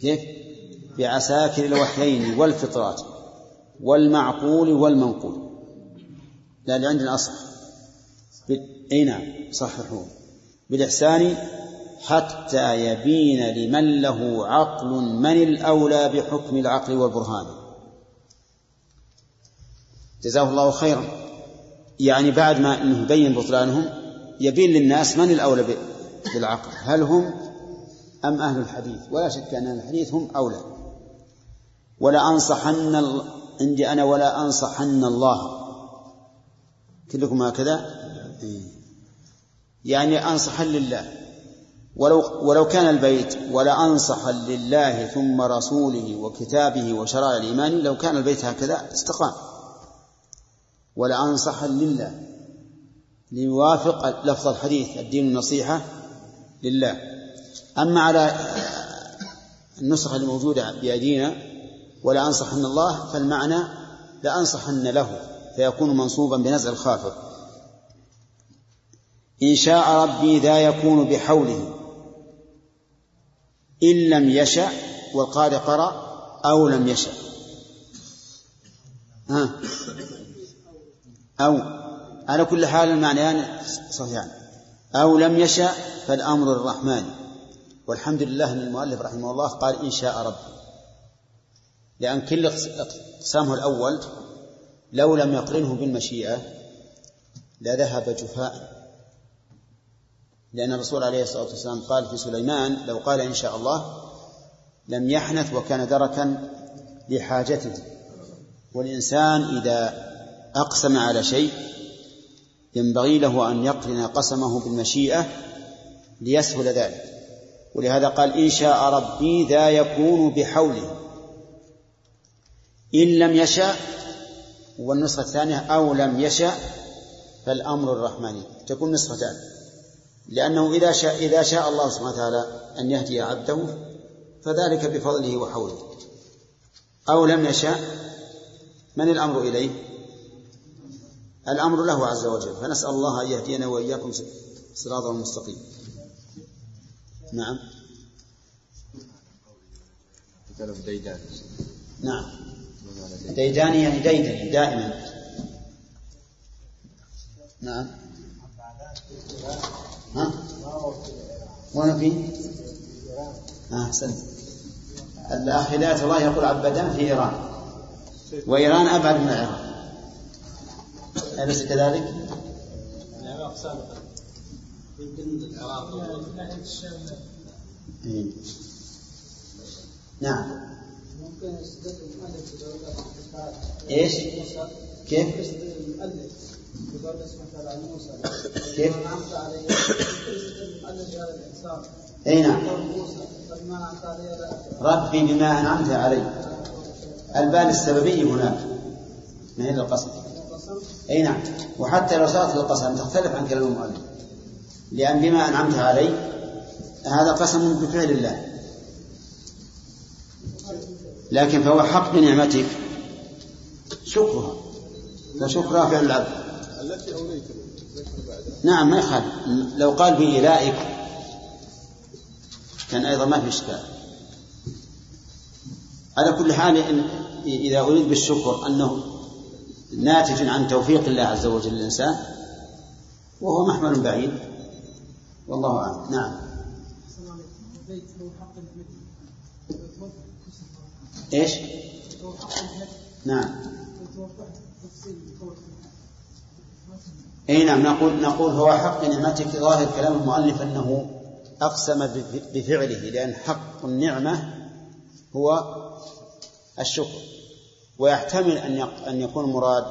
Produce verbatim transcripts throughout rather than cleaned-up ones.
كيف؟ بعساكر الوحيين والفطرات والمعقول والمنقول. لا اللي عندنا أصح. أي نعم صححوه. بالإحسان حتى يبين لمن له عقل من الأولى بحكم العقل والبرهان. جزاه الله خيرا. يعني بعد ما أنه يبين بطلانهم يبين للناس من الأولى بالعقل، هل هم أم أهل الحديث؟ ولا شك أن الحديث هم أولى. ولا أنصحن ال... عندي أنا ولا أنصحن الله، كلكم هكذا، يعني أنصحا لله. ولو, ولو كان البيت ولا أنصحا لله ثم رسوله وكتابه وشرائع الإيمان، لو كان البيت هكذا استقام. ولا أنصحا لله ليوافق لفظ الحديث الدين النصيحة لله. أما على النسخة الموجودة بأيدينا ولا أنصحن الله، فالمعنى لأنصحن له، فيكون منصوبا بنزع الخافض. إن شاء ربي ذا يكون بحوله، إن لم يشأ، والقارئ قرأ أو لم يشأ. ها أو على كل حال المعنيان صحيحان. أو لم يشأ فالأمر الرحمن. والحمد لله أن المؤلف رحمه الله قال إن شاء ربي، لأن كل اقسامه الأول لو لم يقرنه بالمشيئة لذهب جفاء، لأن الرسول عليه الصلاة والسلام قال في سليمان لو قال إن شاء الله لم يحنث وكان دركا لحاجته. والإنسان إذا أقسم على شيء ينبغي له أن يقرن قسمه بالمشيئة ليسهل ذلك. ولهذا قال إن شاء ربي ذا يكون بحوله، إن لم يشاء، والنسخة الثانية أو لم يشاء فالأمر الرحمن، تكون نسختان. لأنه إذا شاء, إذا شاء الله سبحانه وتعالى أن يهدي عبده فذلك بفضله وحوله. أو لم يشاء من الأمر إليه؟ الأمر له عز وجل. فنسأل الله أن يهدينا وإياكم صراطه المستقيم. نعم نعم ديداني يعني ديدني دائما. نعم ها وانا فيه احسن. الآخذات الله يقول عبدان في ايران، وايران ابعد من العراق، اليس كذلك؟ العراق سابقا يمكن العراق نعم ايش كيف كيف اي نعم ربي بما انعمت علي. البال السببيه هناك من هذا القسم. اي نعم. وحتى لو صارت القسم تختلف عن كلام المؤلف، لان بما انعمت علي هذا قسم بفعل الله، لكن فهو حق بنعمتك شكرها، فشكرها فعل العبد. نعم ما يخالف. لو قال بإلائك كان أيضا ما في إشكال. على كل حال إذا أريد بالشكر أنه ناتج عن توفيق الله عز وجل للإنسان، وهو محمل بعيد، والله أعلم. نعم ايش نعم اي نعم نقول نقول هو حق نعمتك. ظاهر كلام المؤلف انه اقسم بفعله، لان حق النعمه هو الشكر، ويحتمل ان ان يكون مراد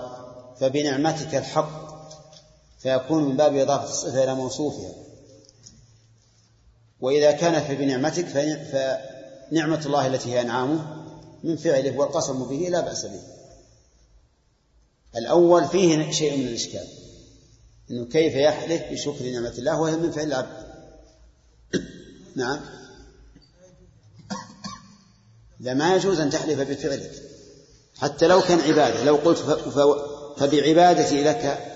فبنعمتك الحق، فيكون من باب اضافه الصفه الى موصوفها. واذا كان فبنعمتك فنعمه الله التي هي انعامه من فعله والقسم به لا بأس به. الأول فيه شيء من الإشكال، إنه كيف يحلف بشكر نعمة الله وهي من فعل العبد. نعم لا ما يجوز أن تحلف بفعلك حتى لو كان عبادة. لو قلت فبعبادتي لك،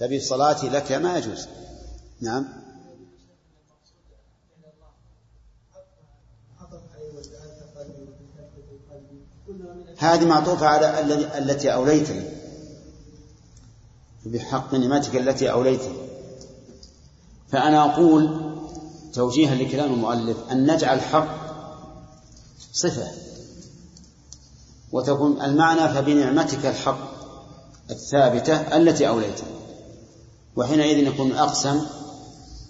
فبصلاتي لك، ما يجوز. نعم هذه معطوفة على التي أوليتني بحق نعمتك التي أوليتني. فأنا أقول توجيها لكلام المؤلف أن نجعل حق صفة وتكون المعنى فبنعمتك الحق الثابتة التي أوليتني، وحينئذ نكون أقسم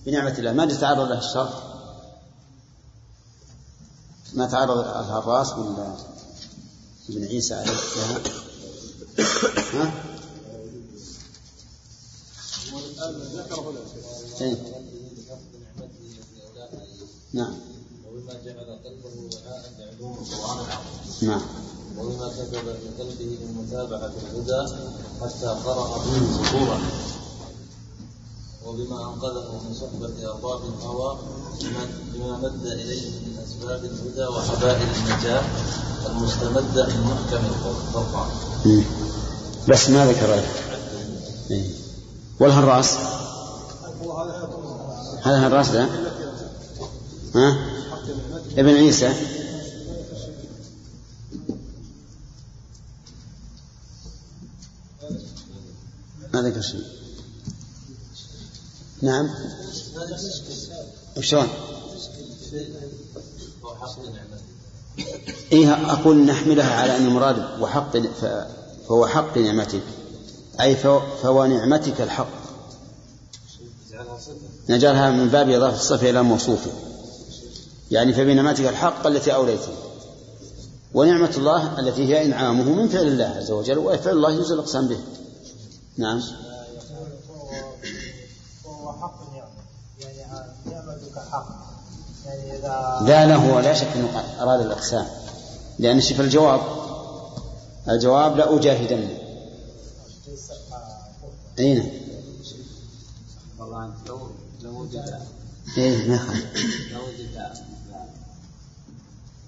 بنعمة الله. ما تتعرض له الشر؟ ما تعرض له الراس من ابن عيسى عليه السلام؟ ها؟ نعم. وبما جعل قلبه وعاء لعلوم القرآن العظيم. نعم. وبما كتب في قلبه من متابعة الهدى حتى قرأ به ظهوره. وبما أنقذه من صحبة أرباب الهوى بما مد إليه من أسباب الهدى وحبائل النجاة المستمدة من محكم القرآن. بس ما ذكر إيه؟ وله الرأس؟ هذا الرأس ده؟ ها؟ ابن عيسى ما ذكر شيء. نعم. شلون؟ إيه أقول نحملها على أن المراد وحق فهو حق نعمتك، أي فهو نعمتك الحق، نجعلها من باب إضافة الصفة إلى موصوفه، يعني فبنعمتك الحق التي أوليته. ونعمة الله التي هي إنعامه من فعل الله عز وجل، وفعل الله يجوز الأقسام به. نعم. لا لا هو لا شك أنه أراد الأقسام، لأن شف الجواب الجواب لا أجاهدن. أين؟ لو لو وجد إيه ما خل لو وجد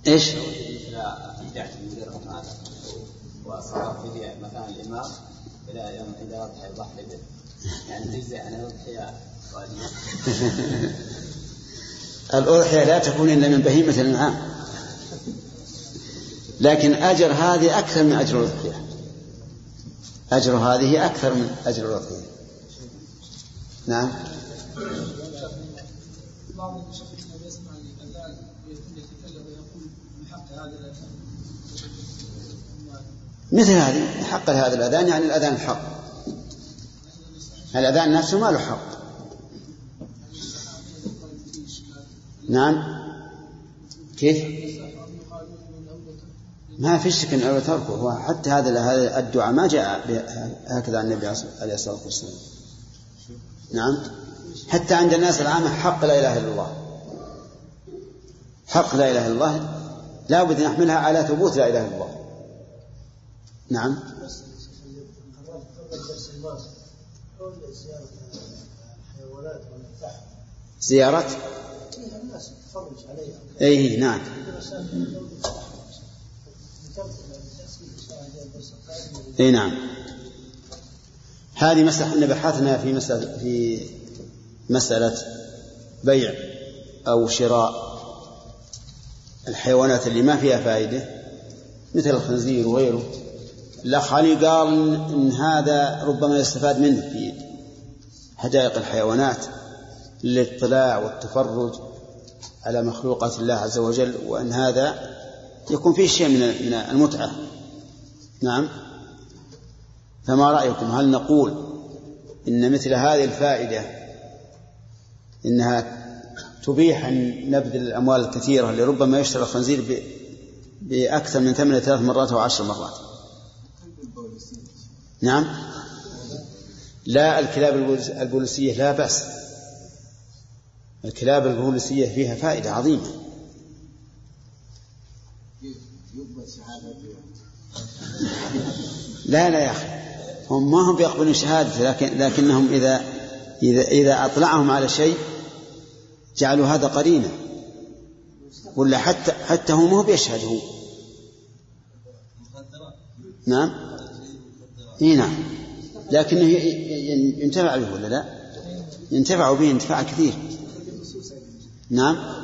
إيش؟ لو وجد إذا مدرهم هذا وصار في مكان الإمام إلى يوم إذا أضحى يضحي به، يعني تجزي عن الأضحية قادمة. الأضحية لا تكون إلا من بهيمة الأنعام، لكن أجر هذه أكثر من أجر الأضحية، أجر هذه أكثر من أجر الأضحية. نعم. مثل هذه حق هذا الأذان، يعني الأذان الحق، الأذان نفسه ما له حق. نعم. كيف؟ ما في شك أنه تركه، حتى هذا الدعاء ما جاء هكذا عن النبي عليه الصلاة والسلام. نعم. حتى عند الناس العامة حق لا إله إلا الله، حق لا إله إلا الله لا بد نحملها على ثبوت لا إله إلا الله. نعم. زيارة اي نعم. اي نعم. هذه مسألة إن بحثنا في مسألة في مسألة بيع أو شراء الحيوانات اللي ما فيها فائدة مثل الخنزير وغيره. الأخ علي قال إن هذا ربما يستفاد منه في حدائق الحيوانات للاطلاع والتفرج على مخلوقات الله عز وجل، وأن هذا يكون فيه شيء من المتعة. نعم. فما رأيكم؟ هل نقول إن مثل هذه الفائدة إنها تبيح أن نبذل الأموال الكثيرة اللي ربما يشترى الخنزير بأكثر من ثمن ثلاث مرات أو عشر مرات؟ نعم. لا، الكلاب البوليسية لا بأس، الكلاب البوليسية فيها فائدة عظيمة. لا لا يا أخي، هم ما هم بيقبلون شهادة، لكن لكنهم إذا إذا إذا أطلعهم على شيء جعلوا هذا قرينة، ولا حتى حتى هم هو بيشهدوا. نعم. إيه نعم، لكنه ينتفع به ولا لا؟ ينتفع به انتفاع كثير. نعم.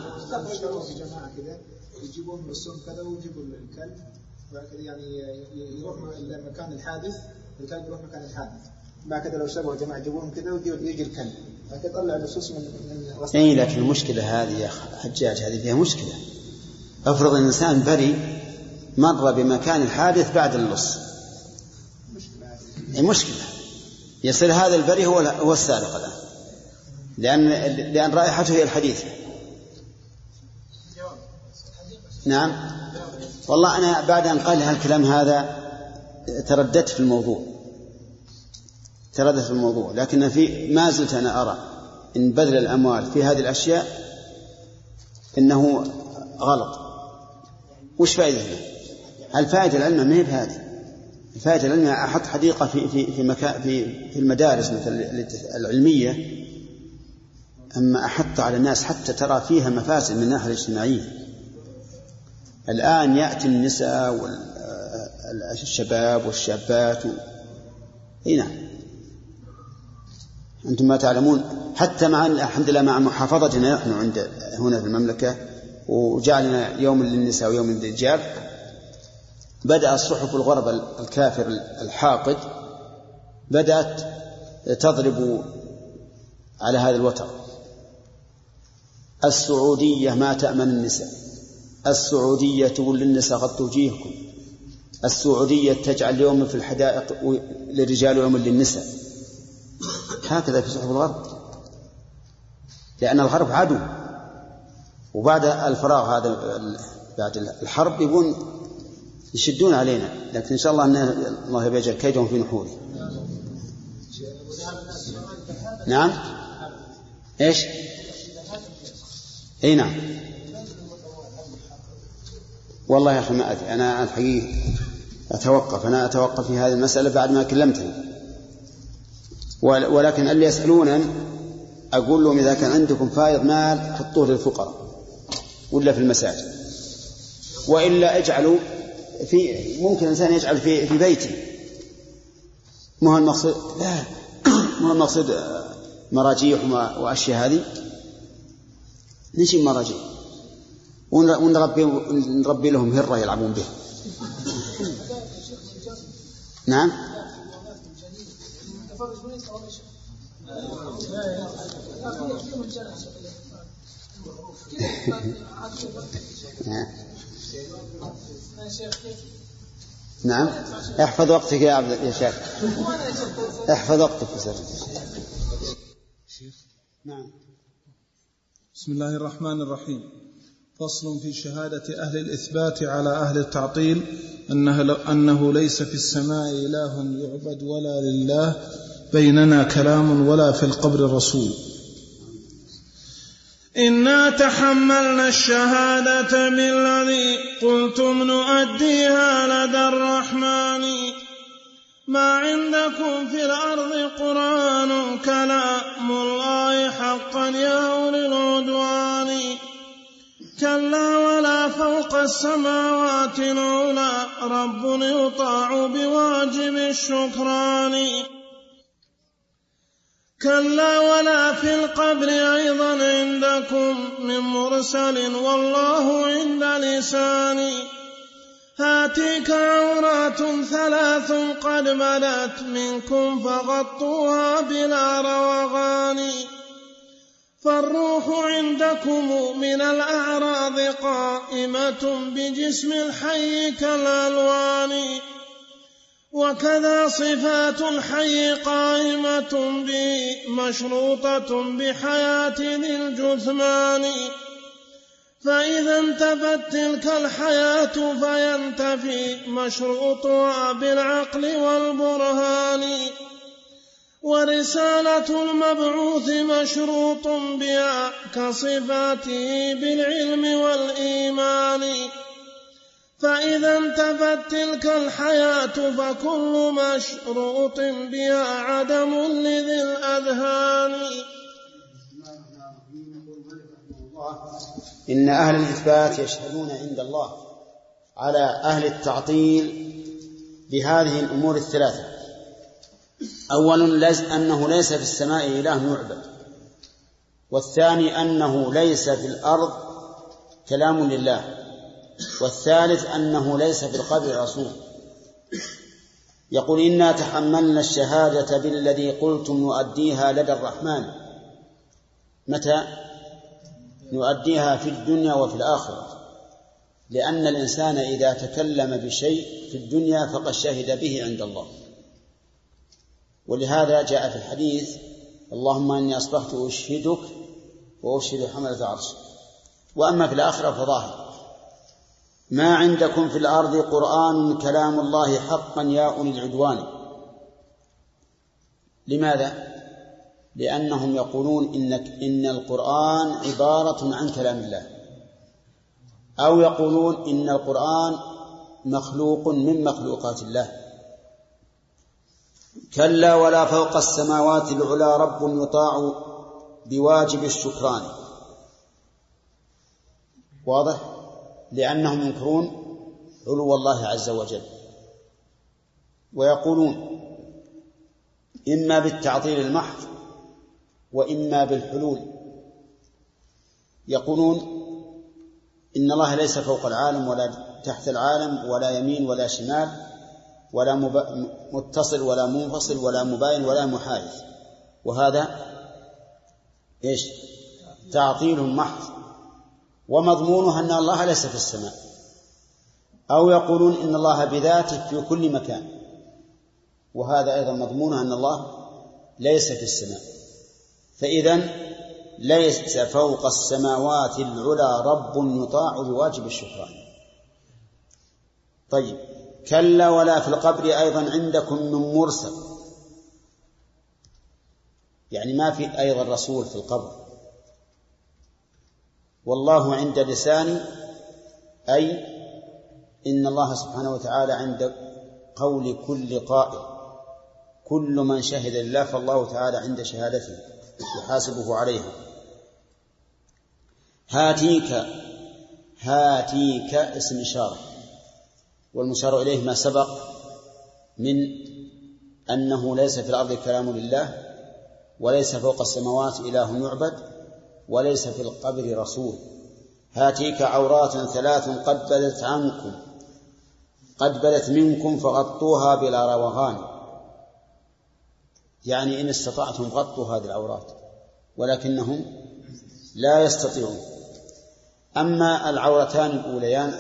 يجيبون يوصون كذا ويجيبوا الكلب وهكذا، يعني يروح مكان الحادث والكلب يروح مكان الحادث. ما كذا لو شبه جماعة يجيبون كذا ويجي الكلب هكذا، طلع اللصوص من من اي. لكن المشكلة هذه يا حجاج، هذه فيها مشكلة. افرض الانسان بري مر بمكان الحادث بعد اللص، مشكلة. يصير هذا البري هو هو السارق الآن، لأن لأن رائحته هي الحديثة. نعم والله أنا بعد أن قال هالكلام هذا ترددت في الموضوع، ترددت في الموضوع، لكن في ما زلت أنا أرى إن بذل الأموال في هذه الأشياء إنه غلط. وش فائدتها؟ الفائدة العلمية ما هي بهذه. الفائدة العلمية أحط حديقة في في في مكان في في المدارس مثل العلمية، أما أحط على الناس حتى ترى فيها مفاسد من الناحية الاجتماعية. الآن يأتي النساء والشباب والشابات و... هنا أنتم ما تعلمون، حتى مع الحمد لله مع محافظتنا نحن عند هنا في المملكة وجعلنا يوم للنساء ويوم للرجال، بدأ الصحف الغرب الكافر الحاقد بدأت تضرب على هذا الوتر. السعودية ما تأمن النساء، السعودية تقول للنساء غطوا وجيهكم، السعودية تجعل يوم في الحدائق للرجال ويوم للنساء، هكذا في صحف الغرب، لأن الغرب عدو. وبعد الفراغ هذا بعد الحرب يبون يشدون علينا، لكن إن شاء الله أن الله يجعل كيدهم في نحوره. نعم ايش اي نعم والله يا اخي ما ادري، انا الحقيقه اتوقف انا اتوقف في هذه المساله بعد ما كلمتني، ولكن اللي يسالون اقول لهم اذا كان عندكم فائض مال حطوه للفقراء ولا في المساجد، والا اجعلوا في ممكن انسان يجعل في في بيته. مو المقصود لا مو المقصود مراجيح وأشياء هذه، نجيب مراجيح ونربي, ونربي لهم هرة يلعبون بها. نعم نعم احفظ وقتك يا عبد يا شيخ، احفظ وقتك يا شيخ. نعم. بسم الله الرحمن الرحيم. فصل في شهادة أهل الإثبات على أهل التعطيل أنه, أنه ليس في السماء إله يعبد ولا لله بيننا كلام ولا في القبر رسول. إنا تحملنا الشهادة بالذي قلتم نؤديها لدى الرحمن، ما عندكم في الأرض قرآن كلام الله حقا يا أولي العدوان، كلا ولا فوق السماوات العلا رب يطاع بواجب الشكران، كلا ولا في القبر أيضا عندكم من مرسل والله عند لساني، هاتيك عورات ثلاث قد بدت منكم فغطوها بلا روغان، فالروح عندكم من الأعراض قائمة بجسم الحي كالألوان، وكذا صفات الحي قائمة به مشروطة بحياة ذي الجثمان، فإذا انتفت تلك الحياة فينتفي مشروطها بالعقل والبرهان، ورسالة المبعوث مشروط بها كصفاته بالعلم والإيمان، فإذا انتفت تلك الحياة فكل مشروط بها عدم لذي الأذهان. إن أهل الإثبات يشهدون عند الله على أهل التعطيل بهذه الأمور الثلاثة. أولا أنه ليس في السماء إله يعبد، والثاني أنه ليس في الأرض كلام لله، والثالث أنه ليس في القبر رسول. يقول: إنا تحملنا الشهادة بالذي قلتم نؤديها لدى الرحمن. متى نؤديها؟ في الدنيا وفي الآخرة، لأن الإنسان إذا تكلم بشيء في الدنيا فقد شهد به عند الله. ولهذا جاء في الحديث: اللهم إني أصبحت أشهدك وأشهد حملة عرشك. وأما في الآخرة فظاهر: ما عندكم في الأرض قرآن كلام الله حقا يا أولي العدوان. لماذا؟ لأنهم يقولون إنك إن القرآن عبارة عن كلام الله، أو يقولون إن القرآن مخلوق من مخلوقات الله. كلا ولا فوق السماوات العلا رب يطاع بواجب الشكران. واضح؟ لأنهم ينكرون علو الله عز وجل، ويقولون إما بالتعطيل المحض وإما بالحلول. يقولون إن الله ليس فوق العالم ولا تحت العالم ولا يمين ولا شمال ولا متصل ولا منفصل ولا مباين ولا محايز، وهذا إيش؟ تعطيل محض. ومضمونها أن الله ليس في السماء، أو يقولون إن الله بذاته في كل مكان، وهذا أيضا مضمونها أن الله ليس في السماء. فإذن ليس فوق السماوات العلا رب يطاع بواجب الشكران. طيب، كلا ولا في القبر أيضا عندكم من مرسل، يعني ما في أيضا رسول في القبر. والله عند لساني، أي إن الله سبحانه وتعالى عند قول كل قائل. كل من شهد لله فالله تعالى عند شهادته يحاسبه عليها. هاتيك، هاتيك اسم إشارة، والمشار إليه ما سبق من أنه ليس في الأرض كلام لله، وليس فوق السماوات إله يعبد، وليس في القبر رسول. هاتيك عورات ثلاث قد بدت عنكم قد بدت منكم فغطوها بلا روغان. يعني إن استطعتم غطوا هذه العورات، ولكنهم لا يستطيعون. أما العورتان الأوليان،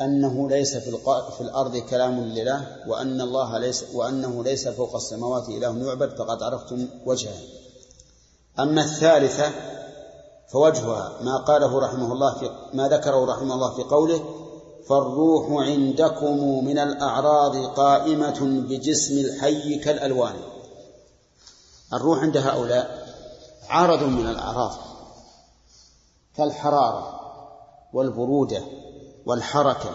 أنه ليس في, في الأرض كلام لله، وأن الله ليس وأنه ليس فوق السماوات إله يعبد، فقد عرفتم وجهه. أما الثالثة فوجهها ما قاله رحمه الله في ما ذكره رحمه الله في قوله: فالروح عندكم من الأعراض قائمة بجسم الحي كالألوان. الروح عند هؤلاء عرض من الأعراض كالحرارة والبرودة والحركة،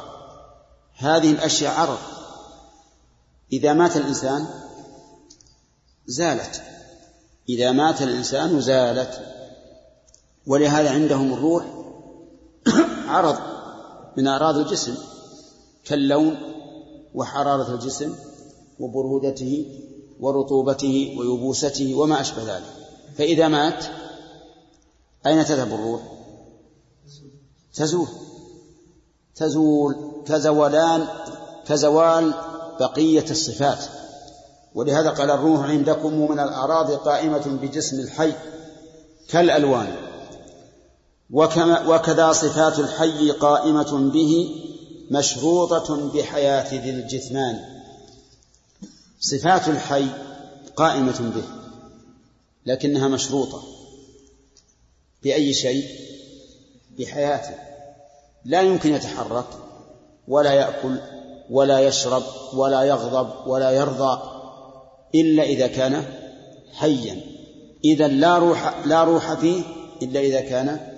هذه الأشياء عرض. إذا مات الإنسان زالت، إذا مات الإنسان زالت. ولهذا عندهم الروح عرض من أعراض الجسم كاللون وحرارة الجسم وبرودته ورطوبته ويبوسته وما أشبه ذلك. فإذا مات أين تذهب الروح؟ تزول، تزول كزوالان كزوال بقية الصفات. ولهذا قال: الروح عندكم من الأعراض قائمة بجسم الحي كالألوان، وكذا صفات الحي قائمة به مشروطة بحياة ذي الجثمان. صفات الحي قائمة به، لكنها مشروطة بأي شيء؟ بحياته. لا يمكن يتحرك ولا يأكل ولا يشرب ولا يغضب ولا يرضى إلا إذا كان حيا. إذن لا روح, لا روح فيه إلا إذا كان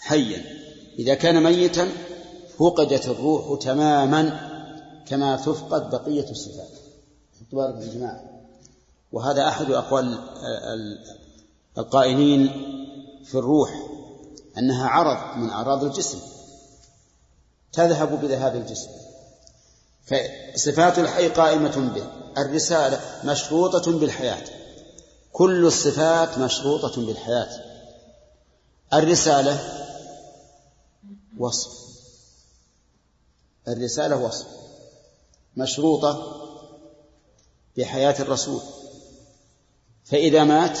حيا. إذا كان ميتا فقدت الروح تماما كما تفقد بقية الصفات. تبارك يا جماعة. وهذا أحد أقوال القائلين في الروح، أنها عرض من أعراض الجسم تذهب بذهاب الجسم. فصفات الحي قائمة به، الرسالة مشروطة بالحياة، كل الصفات مشروطة بالحياة. الرسالة وصف الرسالة وصف مشروطة بحياة الرسول، فإذا مات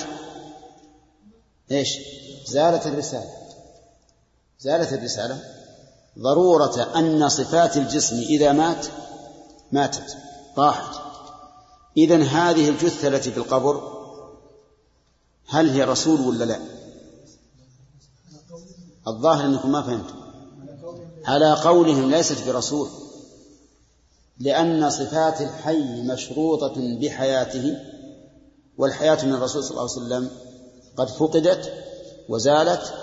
إيش؟ زالت الرسالة، زالت الرسالة ضرورة أن صفات الجسم إذا مات ماتت طاحت. إذن هذه الجثة التي في القبر هل هي رسول ولا لا؟ الظاهر أنكم ما فهمتم. على قولهم ليست برسول، لأن صفات الحي مشروطة بحياته، والحياة من الرسول صلى الله عليه وسلم قد فقدت وزالت.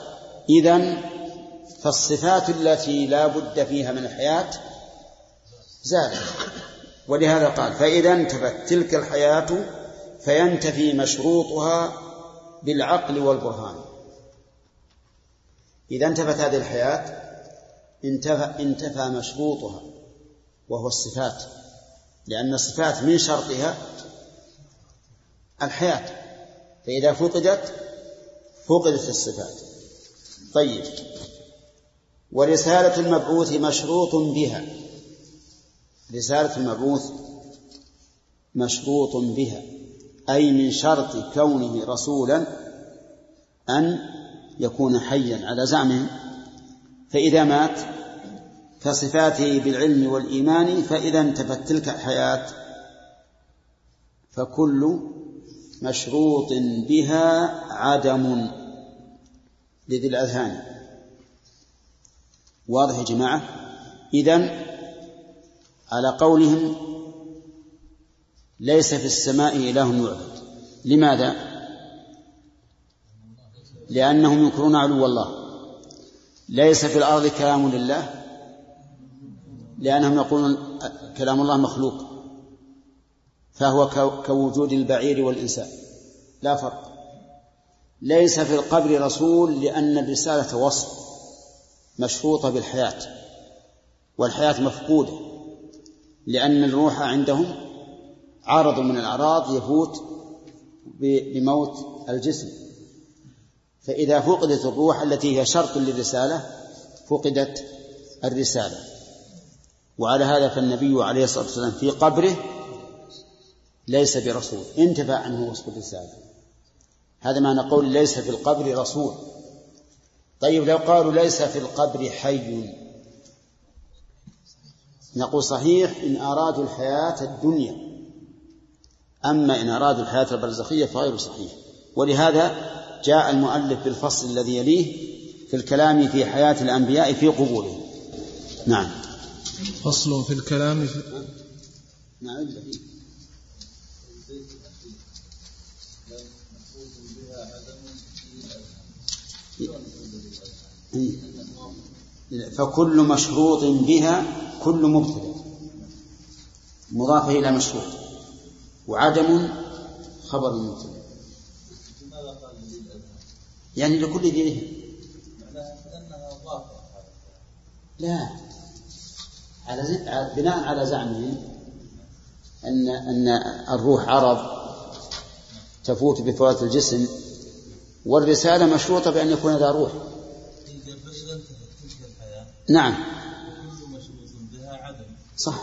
إذن فالصفات التي لا بد فيها من الحياة زالت، ولهذا قال فإذا انتفت تلك الحياة فينتفي مشروطها بالعقل والبرهان. إذا انتفت هذه الحياة انتفى, انتفى مشروطها وهو الصفات، لأن الصفات من شرطها الحياة، فإذا فقدت فقدت الصفات. طيب، ورسالة المبعوث مشروط بها، رسالة المبعوث مشروط بها أي من شرط كونه رسولا أن يكون حيا على زعمهم، فإذا مات فصفاته بالعلم والإيمان، فإذا انتفت تلك الحياة فكل مشروط بها عدم لذي الأذهان. واضح يا جماعة؟ إذن على قولهم ليس في السماء إله يعبد. لماذا؟ لأنهم ينكرون علو الله. ليس في الأرض كلام لله، لأنهم يقولون كلام الله مخلوق، فهو كوجود البعير والإنسان لا فرق. ليس في القبر رسول، لأن الرسالة وصف مشروطة بالحياة، والحياة مفقودة، لأن الروح عندهم عارض من الأعراض يفوت بموت الجسم، فإذا فقدت الروح التي هي شرط للرسالة فقدت الرسالة. وعلى هذا فالنبي عليه الصلاة والسلام في قبره ليس برسول، انتفى عنه وصف الرسالة. هذا ما نقول ليس في القبر رسول. طيب، لو قالوا ليس في القبر حي، نقول صحيح إن أرادوا الحياة الدنيا، أما إن أرادوا الحياة البرزخية فغير صحيح. ولهذا جاء المؤلف بالفصل الذي يليه في الكلام في حياة الأنبياء في قبورهم. نعم. فصل في الكلام في... نعم. فكل مشروط بها، كل مبتدأ مضاف إلى مشروط، وعدم خبر المبتدأ، يعني لكل ذي. لا، على بناء على زعمهم أن أن الروح عرض تفوت بفوات الجسم، والرسالة مشروطة بأن يكون ذا روح. نعم صح.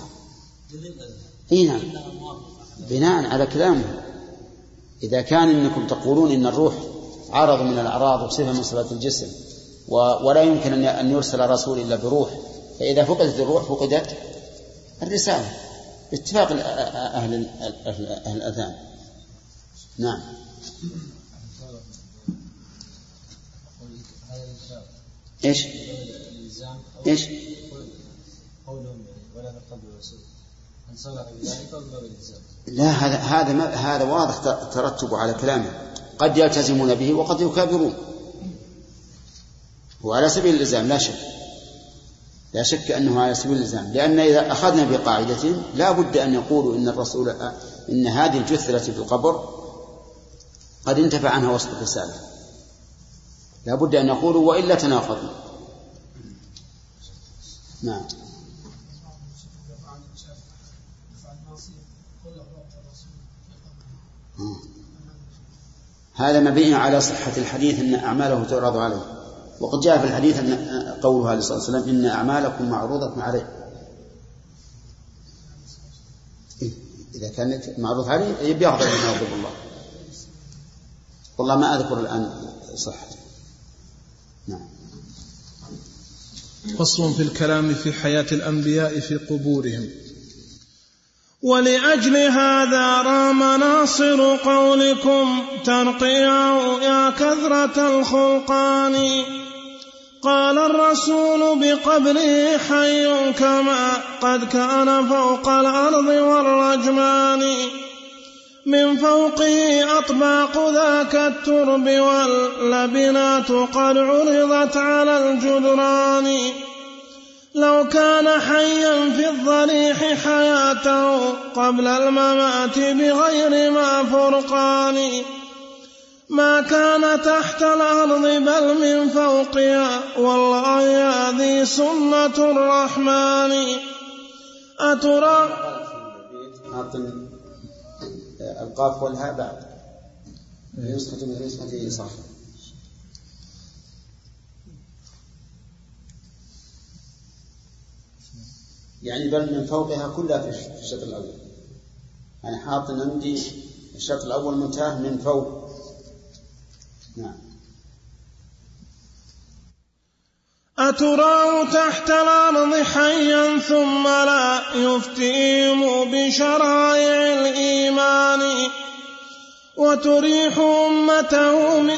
إيه نعم، بناء على كلامه. إذا كان أنكم تقولون إن الروح عرض من الأعراض وصفة من صفات الجسم، ولا يمكن أن يرسل رسول إلا بروح، فإذا فقدت الروح فقدت الرسالة باتفاق أهل الأذان. نعم. إيش إيش قولهم ولا نقبل الرسول أن صلح بذلك الله بالإلزام. لا، هذا هذا ما هذا واضح ترتب على كلامه. قد يلتزمون به وقد يكابرون، وعلى سبيل الإلزام لا شك، لا شك أنه على سبيل الإلزام، لأن إذا أخذنا بقاعدة لا بد أن يقولوا إن الرسول إن هذه الجثة التي في القبر قد انتفى عنها وصف الرسالة، لا بد أن نقولوا وإلا تناقضنا. نعم. هذا مبني على صحة الحديث أن أعماله تعرض عليه، وقد جاء في الحديث أن قوله عليه الصلاة والسلام إن أعمالكم معروضة عليه، إذا كانت معروض عليه يبي يأخذ منها ويغضب الله. والله ما أذكر الآن صحته. نعم. فصل في الكلام في حياة الأنبياء في قبورهم. ولأجل هذا رام ناصر قولكم ترقيع يا كثرة الخلقان. قال الرسول بقبره حي كما قد كان فوق الأرض والرجمان. من فوقه أطباق ذاك الترب واللبنات قد عرضت على الجدران. لو كان حيا في الضريح حياته قبل الممات بغير ما فرقان. ما كان تحت الأرض بل من فوقها والله هذه سنة الرحمن. أترى القاف والهاء بعد نسخة من نسخته صح. يعني بل من فوقها كلها في الشطر الأول. أنا حاط عندي الشطر الأول منتهى من فوق. نعم. أتراه تحت الأرض حيا ثم لا يفتئم بشرائع الإيمان. وتريح أمته من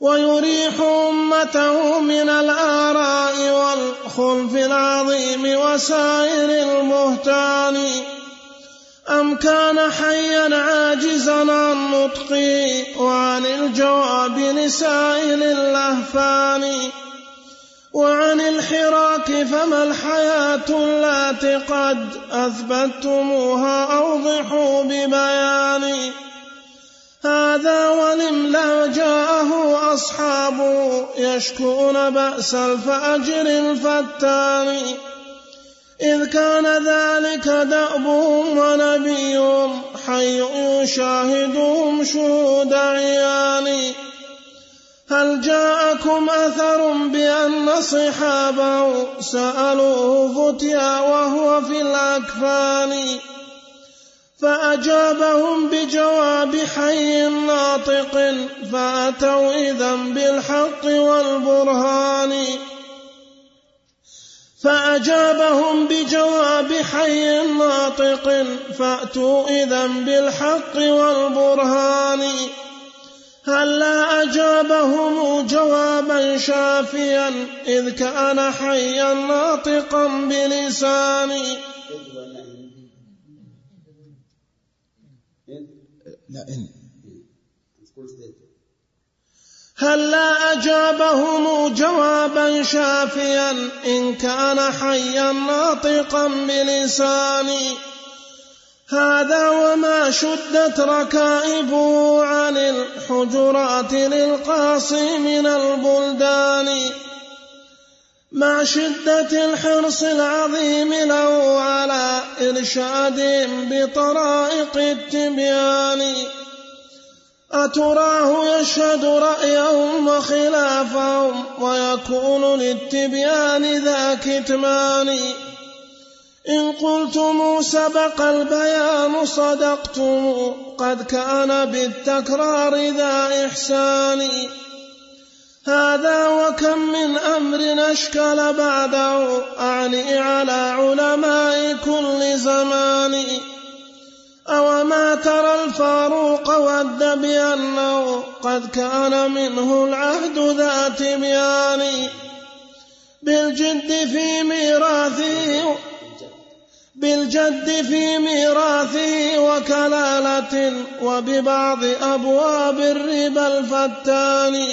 ويريح أمته من الآراء والخلف العظيم وسائر المهتان. أم كان حيا عاجزا عن نطقه وعن الجواب لسائل الأهفان. وعن الحراك فما الحياة التي قد أثبتموها أوضحوا ببيان. هذا ولملا جاءه أصحابه يشكون بأس الفأجر الفتان. إذ كان ذلك دأبهم ونبيهم حي يشاهدهم شهود عيان. هل جاءكم أثر بأن صحابه سألوه فتيا وهو في الأكفان. فأجابهم بجواب حي ناطق فأتوا إذا بالحق والبرهان. فأجابهم بجواب حي ناطق فأتوا إذا بالحق والبرهان. هلا أجابهم جوابا شافيا إذ كان حيا ناطقا بلساني. هلا أجابهم جوابا شافيا إن كان حيا ناطقا بلساني. هذا وما شدت ركائبه عن الحجرات للقاصي من البلدان. مع شدة الحرص العظيم له على إرشادهم بطرائق التبيان. أتراه يشهد رأيهم وخلافهم ويكون للتبيان ذا كتمان. إن قلتم سبق البيان صدقتم قد كان بالتكرار ذا إحسان. هذا وكم من أمر أشكل بعده أعني على علماء كل زمان. أو ما ترى الفاروق ود بأنه قد كان منه العهد ذا تبيان. بالجد في ميراثه بالجد في ميراثه وكلالة وببعض أبواب الربا الفتان.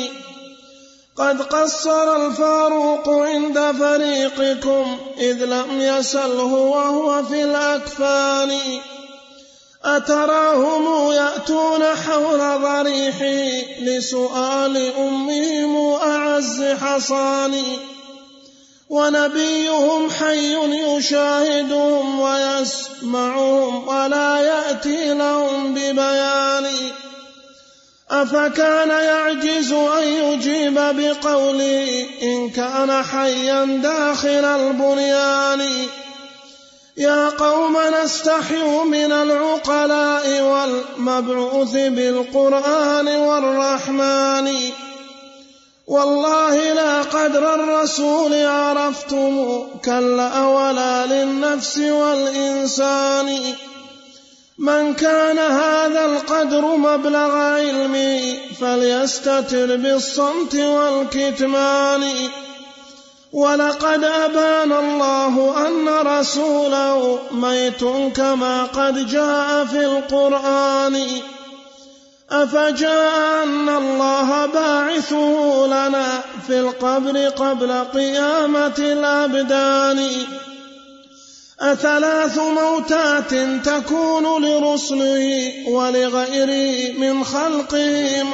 قد قصر الفاروق عند فريقكم إذ لم يسله وهو في الأكفان. أتراهم يأتون حول ضريحه لسؤال أمهم أعز حصان. ونبيهم حي يشاهدهم ويسمعهم ولا يأتي لهم ببيان. أفكان يعجز أن يجيب بقوله إن كان حيا داخل البنيان. يا قوم نستحيوا من العقلاء والمبعوث بالقرآن والرحمن، والله لا قدر الرسول عرفتم كلا ولا للنفس والإنسان. من كان هذا القدر مبلغ علمي فليستتر بالصمت والكتمان. ولقد أبان الله أن رسوله ميت كما قد جاء في القرآن. أفجاء أن الله باعثه لنا في القبر قبل قيامة الأبدان. أثلاث موتات تكون لرسله ولغيره من خلقهم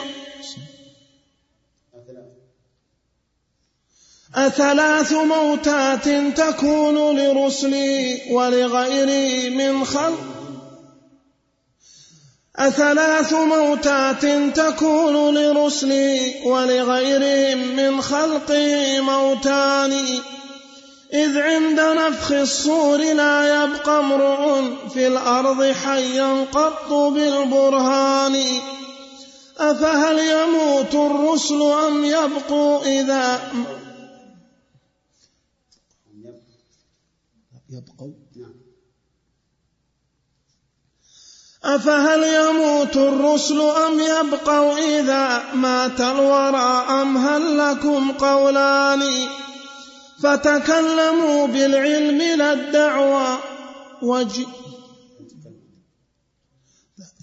أثلاث موتات تكون لرسله ولغيره من خلق أثلاث موتات تكون لرسله ولغيرهم من خلقه موتان. إذ عند نفخ الصور لا يبقى امرؤ في الأرض حيا قط بالبرهان. أفهل يموت الرسل أم يبقوا إذا أفهل يموت الرسل أم يبقوا إذا مات الورى أم هل لكم قولان. فتكلموا بالعلم لا الدعوى وج...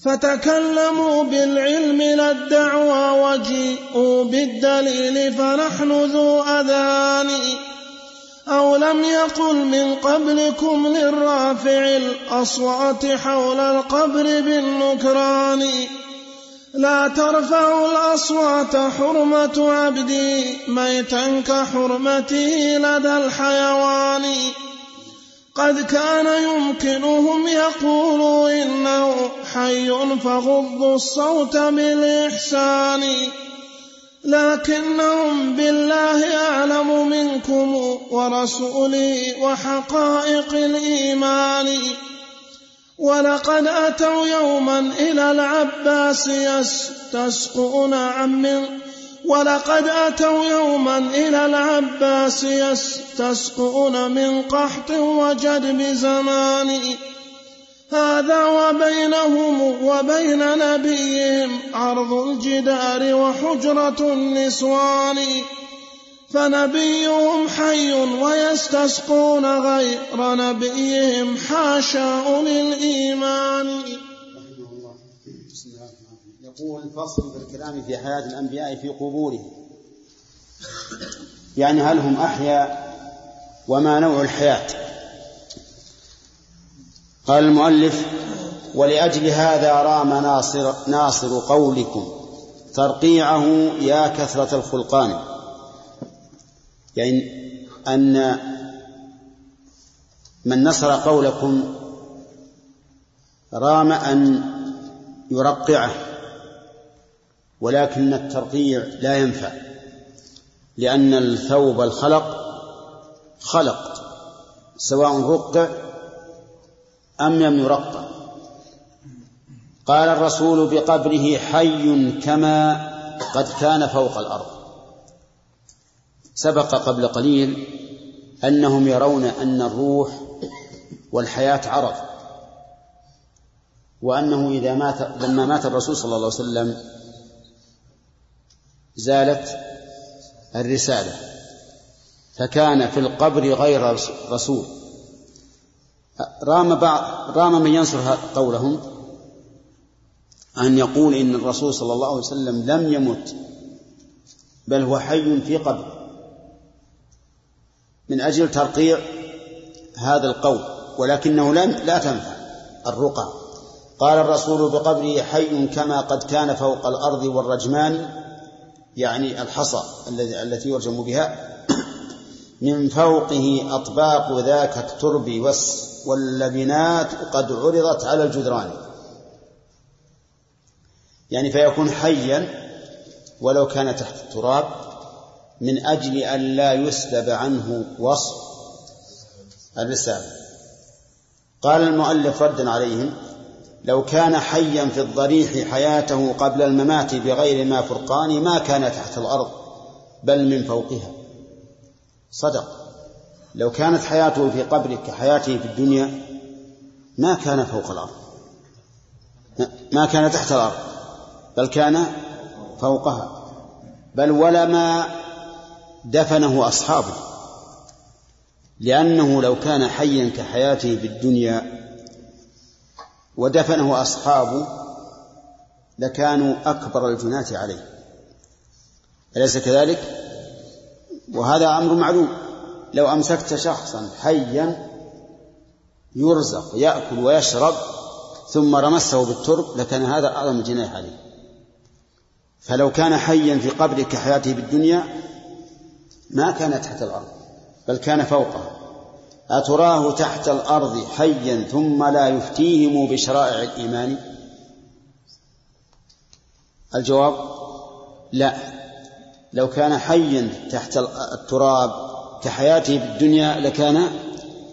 فتكلموا بالعلم لا الدعوى وجيئوا بالدليل فنحن ذو أذان. أو لم يقل من قبلكم للرافع الأصوات حول القبر بالنكران. لا ترفع الأصوات حرمة عبدي ميتا كحرمته لدى الحيوان. قد كان يمكنهم يقولوا إنه حي فغضوا الصوت بالإحسان. لكنهم بالله أعلم منكم ورسوله وحقائق الإيمان. ولقد أتوا يوما إلى العباس يستسقون من ولقد أتوا يوما إلى العباس يستسقون من قحط وجدب زمان. هذا وبينهم وبين نبيهم عرض الجدار وحجرة النسوان. فنبيهم حي ويستسقون غير نبيهم حاشا للإيمان. رحمه الله. بسم الله الرحمن الرحيم. يقول الفصل بالكلام في حياة الأنبياء في قبورهم، يعني هل هم أحياء وما نوع الحياة. قال المؤلف: ولأجل هذا رام ناصر, ناصر قولكم ترقيعه يا كثرة الخلقان. يعني أن من نصر قولكم رام أن يرقعه، ولكن الترقيع لا ينفع، لأن الثوب الخلق خلق سواء رقع أم لم يرقع. قال الرسول بقبره حي كما قد كان فوق الأرض. سبق قبل قليل أنهم يرون أن الروح والحياة عرض، وأنه إذا مات لما مات الرسول صلى الله عليه وسلم زالت الرسالة، فكان في القبر غير رسول. رام, بعض رام من ينصر قولهم أن يقول إن الرسول صلى الله عليه وسلم لم يمت بل هو حي في قبره، من أجل ترقيع هذا القول، ولكنه لا تنفع الرقى. قال الرسول بقبره حي كما قد كان فوق الأرض، والرجمان يعني الحصى التي يرجم بها، من فوقه أطباق ذاك الترب واللبنات قد عرضت على الجدران، يعني فيكون حيا ولو كان تحت التراب، من أجل أن لا يسلب عنه وصف الرسالة. قال المؤلف ردا عليهم: لو كان حيا في الضريح حياته قبل الممات بغير ما فرقان ما كان تحت الأرض بل من فوقها. صدق، لو كانت حياته في قبره كحياته في الدنيا ما كان فوق الأرض، ما كان تحت الأرض، بل كان فوقها، بل ولا ما دفنه أصحابه، لأنه لو كان حيا كحياته في الدنيا ودفنه أصحابه لكانوا أكبر الجنات عليه، أليس كذلك؟ وهذا أمر معلوم. لو أمسكت شخصا حيا يرزق يأكل ويشرب ثم رمسه بالترب لكان هذا أعظم الجناح عليه. فلو كان حيا في قبره كحياته بالدنيا ما كان تحت الأرض بل كان فوقها. أتراه تحت الأرض حيا ثم لا يفتيهم بشرائع الإيمان؟ الجواب: لا. لو كان حيا تحت التراب كحياته بالدنيا لكان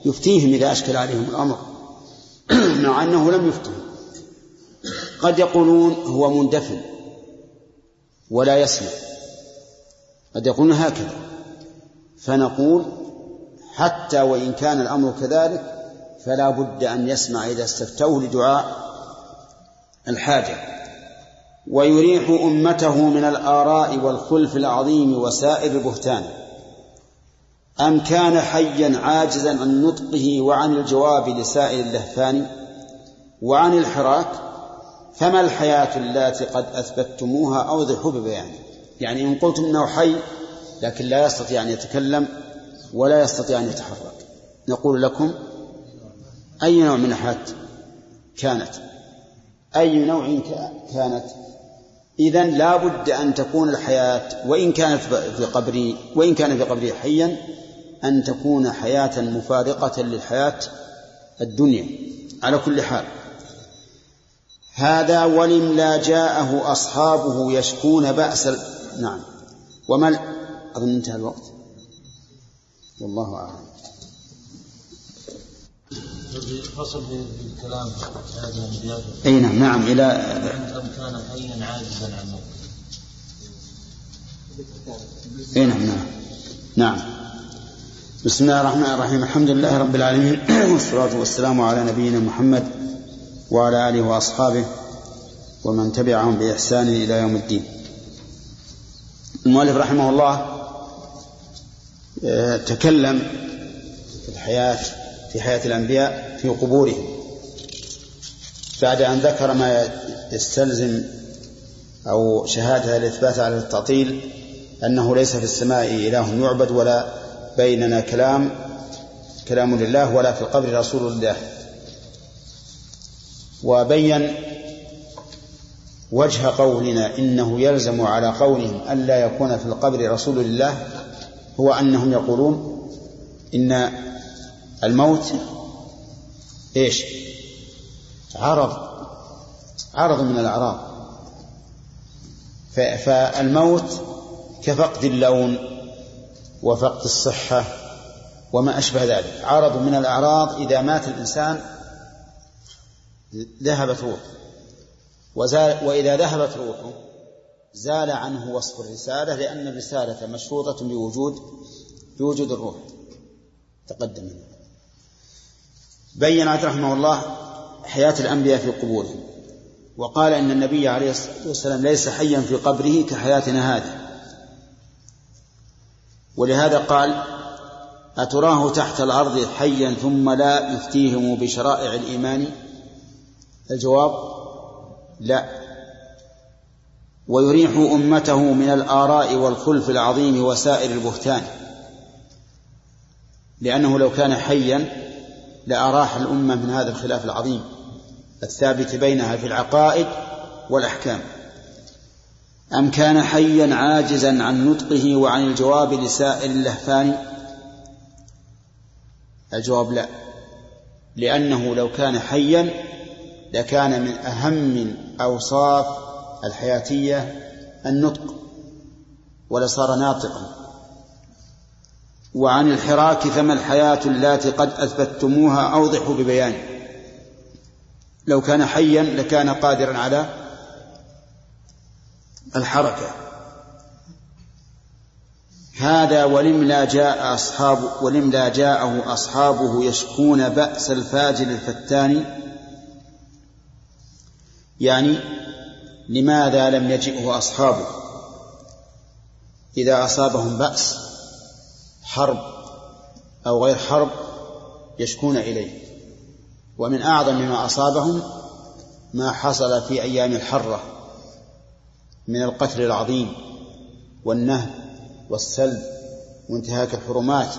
يفتيهم إذا أشكل عليهم الأمر، مع أنه لم يفتهم. قد يقولون هو مندفن ولا يسمع، قد يقولون هكذا، فنقول حتى وإن كان الأمر كذلك فلا بد أن يسمع إذا استفتوه لدعاء الحاجة. ويريح أمته من الآراء والخلف العظيم وسائر البهتان. أم كان حيا عاجزا عن نطقه وعن الجواب لسائر اللهفان وعن الحراك، فما الحياة التي قد أثبتتموها أوضحوا ببيان. يعني إن قلتم أنه حي لكن لا يستطيع أن يتكلم ولا يستطيع أن يتحرك، نقول لكم أي نوع من الحياة كانت، أي نوع كانت. إذن لا بد أن تكون الحياة وإن كانت في قبري وإن كان في قبري حيا أن تكون حياة مفارقة للحياة الدنيا على كل حال. هذا ولم لا جاءه أصحابه يشكون بأس ال... نعم وما ل... أظن انتهى الوقت والله أعلم. فصل بالكلام هذا الزيادة. أي نعم نعم إلى أم كان حيا عاجزا عن نطقه. أي نعم نعم نعم. بسم الله الرحمن الرحيم. الحمد لله رب العالمين والصلاة والسلام على نبينا محمد وعلى آله وأصحابه ومن تبعهم بإحسان إلى يوم الدين. المؤلف رحمه الله تكلم في الحياة في حياة الأنبياء في قبورهم بعد أن ذكر ما يستلزم أو شهادة الإثبات على التعطيل، أنه ليس في السماء إله يعبد ولا بيننا كلام كلام لله ولا في القبر رسول الله. وبين وجه قولنا إنه يلزم على قولهم ألا يكون في القبر رسول الله هو أنهم يقولون إن الموت إيش؟ عرض عرض من الأعراض، فالموت كفقد اللون وفقد الصحة وما أشبه ذلك، عرض من الأعراض. إذا مات الإنسان ذهبت روحه، وإذا ذهبت روحه زال عنه وصف الرسالة، لأن الرسالة مشروطة بوجود بوجود الروح. تقدم. بين رحمه الله حياة الأنبياء في قبورهم، وقال إن النبي عليه الصلاة والسلام ليس حيا في قبره كحياتنا هذه، ولهذا قال أتراه تحت الأرض حيا ثم لا يفتيهم بشرائع الإيمان؟ الجواب: لا. ويريح أمته من الآراء والخلف العظيم وسائر البهتان، لأنه لو كان حيا لأراح الأمة من هذا الخلاف العظيم الثابت بينها في العقائد والأحكام. أم كان حيا عاجزا عن نطقه وعن الجواب لسائل اللهفان؟ الجواب: لا، لأنه لو كان حيا لكان من أهم أوصاف الحياتية النطق ولصار ناطقا. وعن الحراك، فما الحياة التي قد أثبتتموها أوضحوا ببيان. لو كان حيا لكان قادرا على الحركة. هذا ولملا جاء أصحاب ولملا جاءه أصحابه يشكون بأس الفاجر الفتان، يعني لماذا لم يجئه أصحابه إذا أصابهم بأس حرب أو غير حرب يشكون إليه. ومن أعظم ما أصابهم ما حصل في أيام الحرة من القتل العظيم والنهب والسلب وانتهاك الحرمات،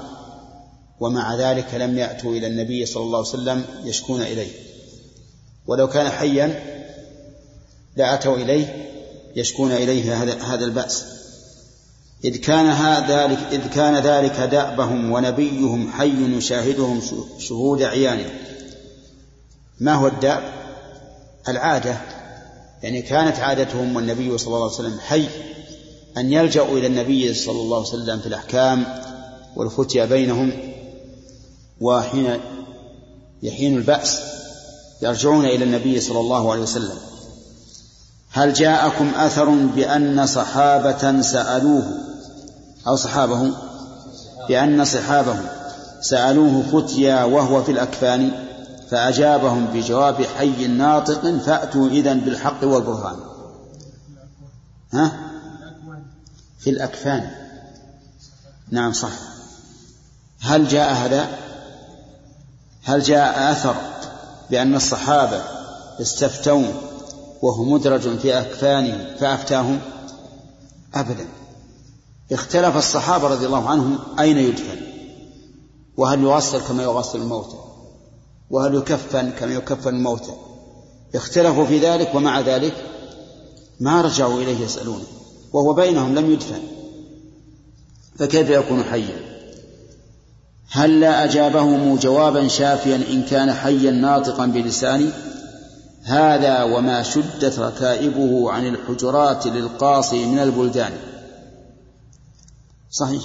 ومع ذلك لم يأتوا إلى النبي صلى الله عليه وسلم يشكون إليه، ولو كان حيا لأتوا إليه يشكون إليه هذا البأس، إذ كان, ذلك إذ كان ذلك دأبهم ونبيهم حي يشاهدهم شهود عيانه. ما هو الدأب؟ العادة، يعني كانت عادتهم والنبي صلى الله عليه وسلم حي أن يلجأوا إلى النبي صلى الله عليه وسلم في الأحكام والفتيا بينهم، وحين يحين البأس يرجعون إلى النبي صلى الله عليه وسلم. هل جاءكم أثر بأن صحابة سألوه أو صحابه بأن صحابه سألوه فتيا وهو في الأكفان فأجابهم بجواب حي ناطق فأتوا إذن بالحق والبرهان؟ ها؟ في الأكفان، نعم صح. هل جاء هذا؟ هل جاء أثر بأن الصحابة استفتون وهو مدرج في أكفانه فأفتاهم؟ أبدا. اختلف الصحابة رضي الله عنهم أين يدفن، وهل يغسل كما يغسل الموتى، وهل يكفن كما يكفن الموتى، اختلفوا في ذلك، ومع ذلك ما رجعوا إليه يسألونه وهو بينهم لم يدفن، فكيف يكون حيا؟ هل لا أجابهم جوابا شافيا إن كان حيا ناطقا بلسانه؟ هذا وما شدت ركائبه عن الحجرات للقاصي من البلدان. صحيح،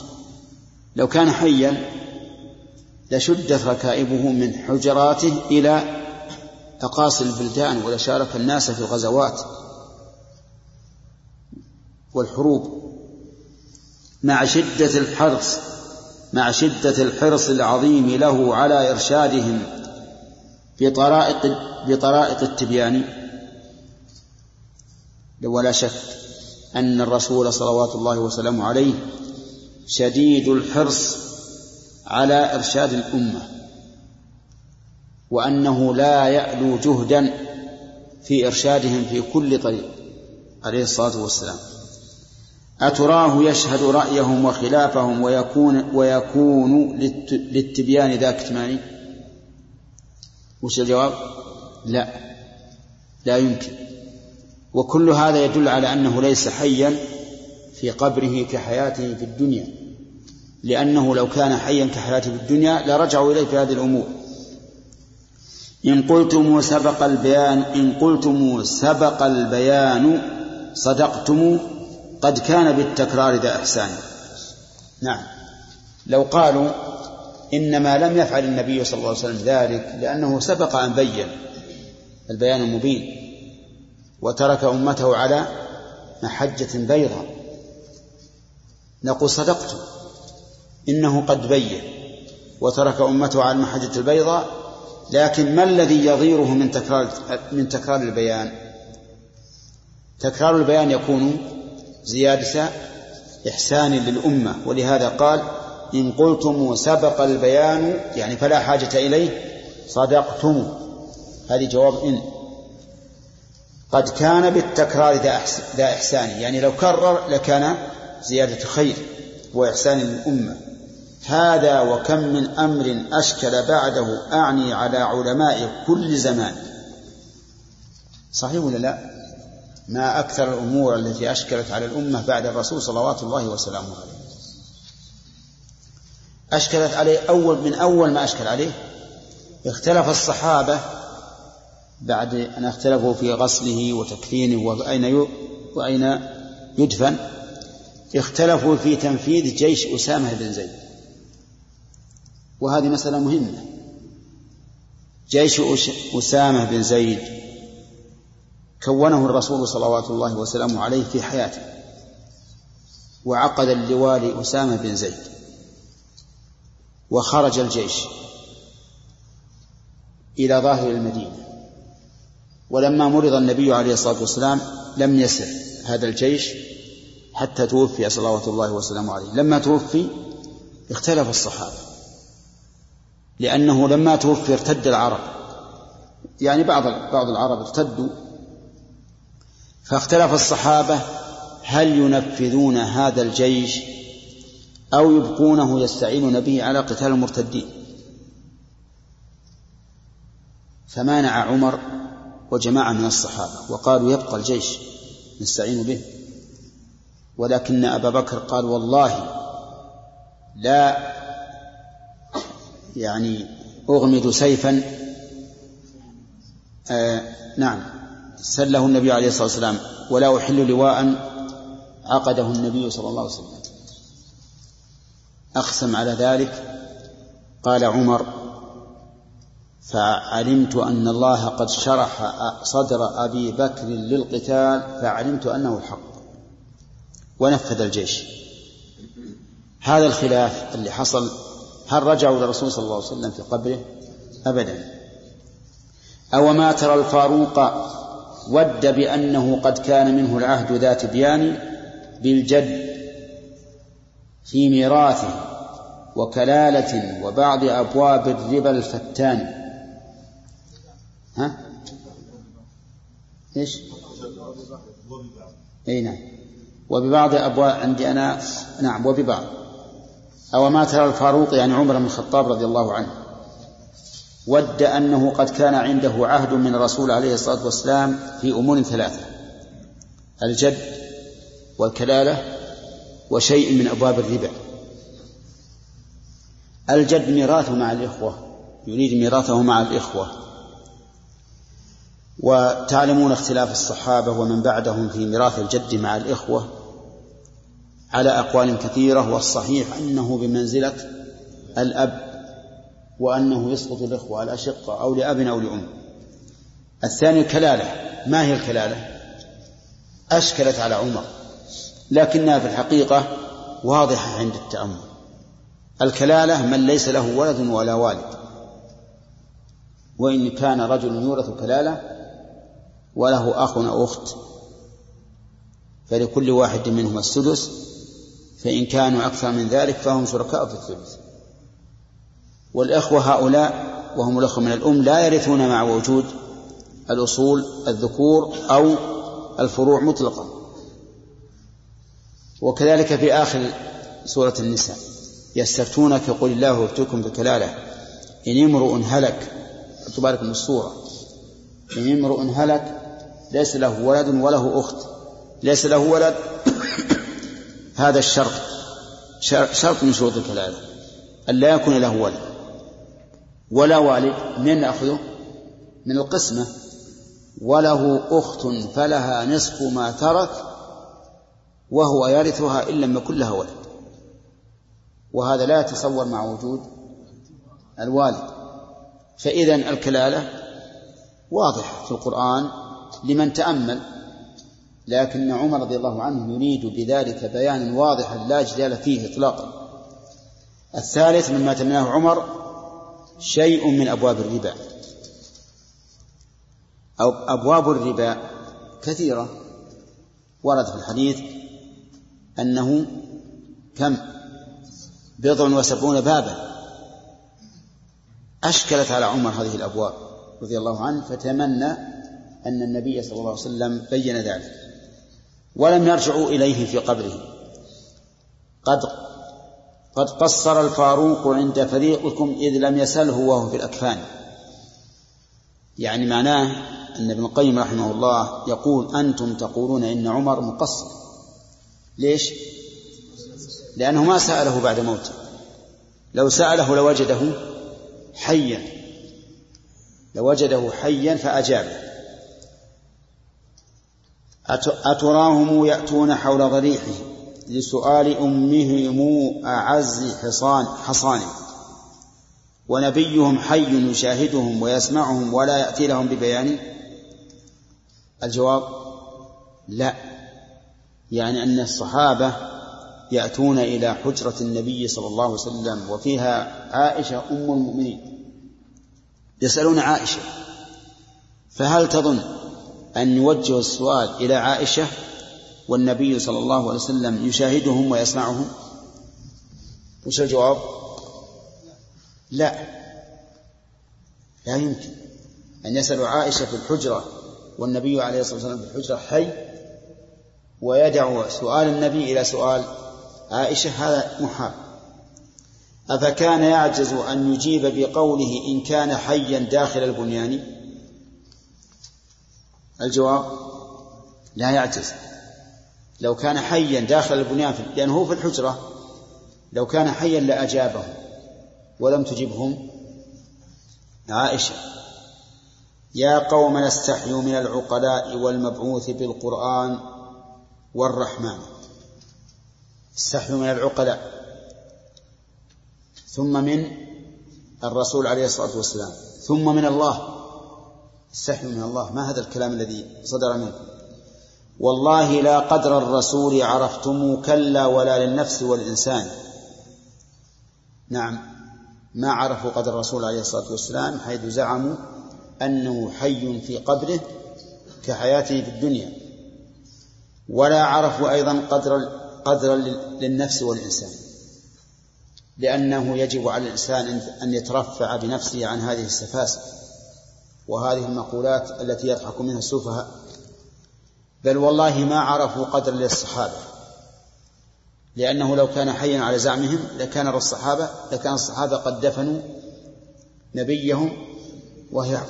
لو كان حيا لشدت ركائبه من حجراته إلى أقاصي البلدان ولشارك الناس في الغزوات والحروب، مع شدة الحرص مع شدة الحرص العظيم له على إرشادهم بطرائق بطرائق التبيان. ولا شك أن الرسول صلوات الله وسلامه عليه شديد الحرص على إرشاد الأمة، وأنه لا يألو جهدا في إرشادهم في كل طريق عليه الصلاة والسلام. أتراه يشهد رأيهم وخلافهم ويكون, ويكون للتبيان ذاك اتمام؟ وش الجواب؟ لا، لا يمكن. وكل هذا يدل على أنه ليس حيا في قبره كحياته في الدنيا، لأنه لو كان حيا كحياته في الدنيا لرجعوا إليه في هذه الأمور. إن قلتم سبق البيان إن قلتم سبق البيان صدقتم قد كان بالتكرار ذا إحسان. نعم، لو قالوا إنما لم يفعل النبي صلى الله عليه وسلم ذلك لأنه سبق أن بين البيان المبين وترك أمته على محجة بيضاء، نقول صدقت إنه قد بين وترك أمته على محجة البيضاء، لكن ما الذي يغيره من تكرار, من تكرار البيان؟ تكرار البيان يكون زيادة إحسان للأمة، ولهذا قال إن قلتم سبق البيان يعني فلا حاجة إليه صدقتم، هذه جواب إن. قد كان بالتكرار ذا إحسان، يعني لو كرر لكان زيادة خير وإحسان للأمة. هذا وكم من أمر أشكل بعده أعني على علماء كل زمان. صحيح ولا لا؟ ما أكثر الأمور التي أشكلت على الأمة بعد الرسول صلوات الله وسلامه عليه. أشكلت عليه أول من أول ما أشكل عليه اختلف الصحابة بعد أن اختلفوا في غسله وتكفينه وأين وأين يدفن، اختلفوا في تنفيذ جيش أسامة بن زيد، وهذه مسألة مهمة، جيش أسامة بن زيد كونه الرسول صلوات الله وسلامه عليه في حياته، وعقد اللواء لأسامة بن زيد، وخرج الجيش إلى ظاهر المدينة. ولما مرض النبي عليه الصلاة والسلام لم يسر هذا الجيش حتى توفي صلوات الله وسلامه عليه. لما توفي اختلف الصحابة، لأنه لما توفي ارتد العرب، يعني بعض بعض العرب ارتدوا، فاختلف الصحابة هل ينفذون هذا الجيش أو يبقونه يستعينون به على قتال المرتدين. فمانع عمر وجماعة من الصحابة وقالوا يبقى الجيش نستعين به، ولكن أبا بكر قال والله لا يعني أغمد سيفا آه نعم سله النبي عليه الصلاة والسلام ولا أحل لواء عقده النبي صلى الله عليه وسلم، أقسم على ذلك. قال عمر فعلمت أن الله قد شرح صدر أبي بكر للقتال فعلمت أنه الحق، ونفذ الجيش. هذا الخلاف اللي حصل هل رجعوا للرسول صلى الله عليه وسلم في قبره؟ أبدا. أو ما ترى الفاروق ود بأنه قد كان منه العهد ذات بيان بالجد في ميراثه وكلالة وبعض أبواب الربا الفتان. ها؟ إيش؟ أي نعم وببعض أبواب عندي أنا نعم وببعض أو ما ترى الفاروق يعني عمر بن الخطاب رضي الله عنه ود أنه قد كان عنده عهد من الرسول عليه الصلاة والسلام في أمور ثلاثة: الجد والكلالة وشيء من أبواب الربا. الجد ميراثه مع الإخوة، يريد ميراثه مع الإخوة. وتعلمون اختلاف الصحابة ومن بعدهم في ميراث الجد مع الإخوة على أقوال كثيرة، والصحيح أنه بمنزلة الأب، وأنه يسقط الإخوة الأشقة أو لأب أو لأم. الثاني الكلالة. ما هي الكلالة؟ أشكلت على عمر لكنها في الحقيقة واضحة عند التأمل. الكلالة من ليس له ولد ولا والد، وإن كان رجل يورث كلالة وله أخ أو أخت فلكل واحد منهم السدس، فإن كانوا أكثر من ذلك فهم شركاء في الثلث. والأخوة هؤلاء وهم الأخوة من الأم لا يرثون مع وجود الأصول الذكور أو الفروع مطلقا. وكذلك في آخر سورة النساء يستفتونك يقول الله يفتيكم بالكلالة إن امرؤ هلك، اكتب لكم الصورة، إن امرؤ هلك ليس له ولد وله أخت، ليس له ولد هذا الشرط شرط من شروط الكلالة أن لا يكون له ولد ولا والد، من أخذه من القسمة. وله أخت فلها نصف ما ترك وهو يرثها إن لم يكن لها ولد، وهذا لا يتصور مع وجود الوالد. فإذا الكلالة واضحة في القرآن لمن تأمل، لكن عمر رضي الله عنه يريد بذلك بيانا واضحا لا جدال فيه إطلاقا. الثالث مما تمناه عمر شيء من أبواب الربا. أو أبواب الربا كثيرة، ورد في الحديث أنه كم بضع وسبعون بابا. أشكلت على عمر هذه الأبواب رضي الله عنه، فتمنى أن النبي صلى الله عليه وسلم بين ذلك. ولم يرجعوا إليه في قبره. قد قد قصر الفاروق عند فريقكم إذ لم يسله وهو في الأكفان. يعني معناه أن ابن القيم رحمه الله يقول أنتم تقولون إن عمر مقصر. ليش؟ لأنه ما سأله بعد موته، لو سأله لوجده حيا لوجده حيا فأجابه. أتراهم يأتون حول ضريحه لسؤال أمهم أعز حصان حصانه ونبيهم حي يشاهدهم ويسمعهم ولا يأتي لهم ببيان؟ الجواب لا، يعني أن الصحابة يأتون إلى حجرة النبي صلى الله عليه وسلم وفيها عائشة أم المؤمنين يسألون عائشة، فهل تظن أن يوجه السؤال إلى عائشة والنبي صلى الله عليه وسلم يشاهدهم ويسمعهم؟ وش الجواب؟ لا، لا يمكن أن يسأل عائشة في الحجرة والنبي عليه الصلاة والسلام في الحجرة حي ويدعو سؤال النبي إلى سؤال عائشة، هذا محال. أفكان يعجز أن يجيب بقوله إن كان حيا داخل البنيان؟ الجواب لا يعجز. لو كان حيا داخل البنيان لأنه هو في الحجرة، لو كان حيا لأجابهم ولم تجبهم عائشة. يا قوم نستحيوا من العقلاء والمبعوث بالقرآن والرحمن. استحيوا من العقلاء ثم من الرسول عليه الصلاة والسلام ثم من الله. استحيوا من الله، ما هذا الكلام الذي صدر منكم؟ والله لا قدر الرسول عرفتم كلا ولا للنفس والإنسان. نعم، ما عرفوا قدر الرسول عليه الصلاة والسلام حيث زعموا أنه حي في قبره كحياته في الدنيا، ولا عرفوا أيضا قدر, قدر للنفس والإنسان، لأنه يجب على الإنسان أن يترفع بنفسه عن هذه السفاسف وهذه المقولات التي يضحك منها السفهاء. بل والله ما عرفوا قدر للصحابة، لأنه لو كان حيا على زعمهم لكان الصحابة لكان الصحابة قد دفنوا نبيهم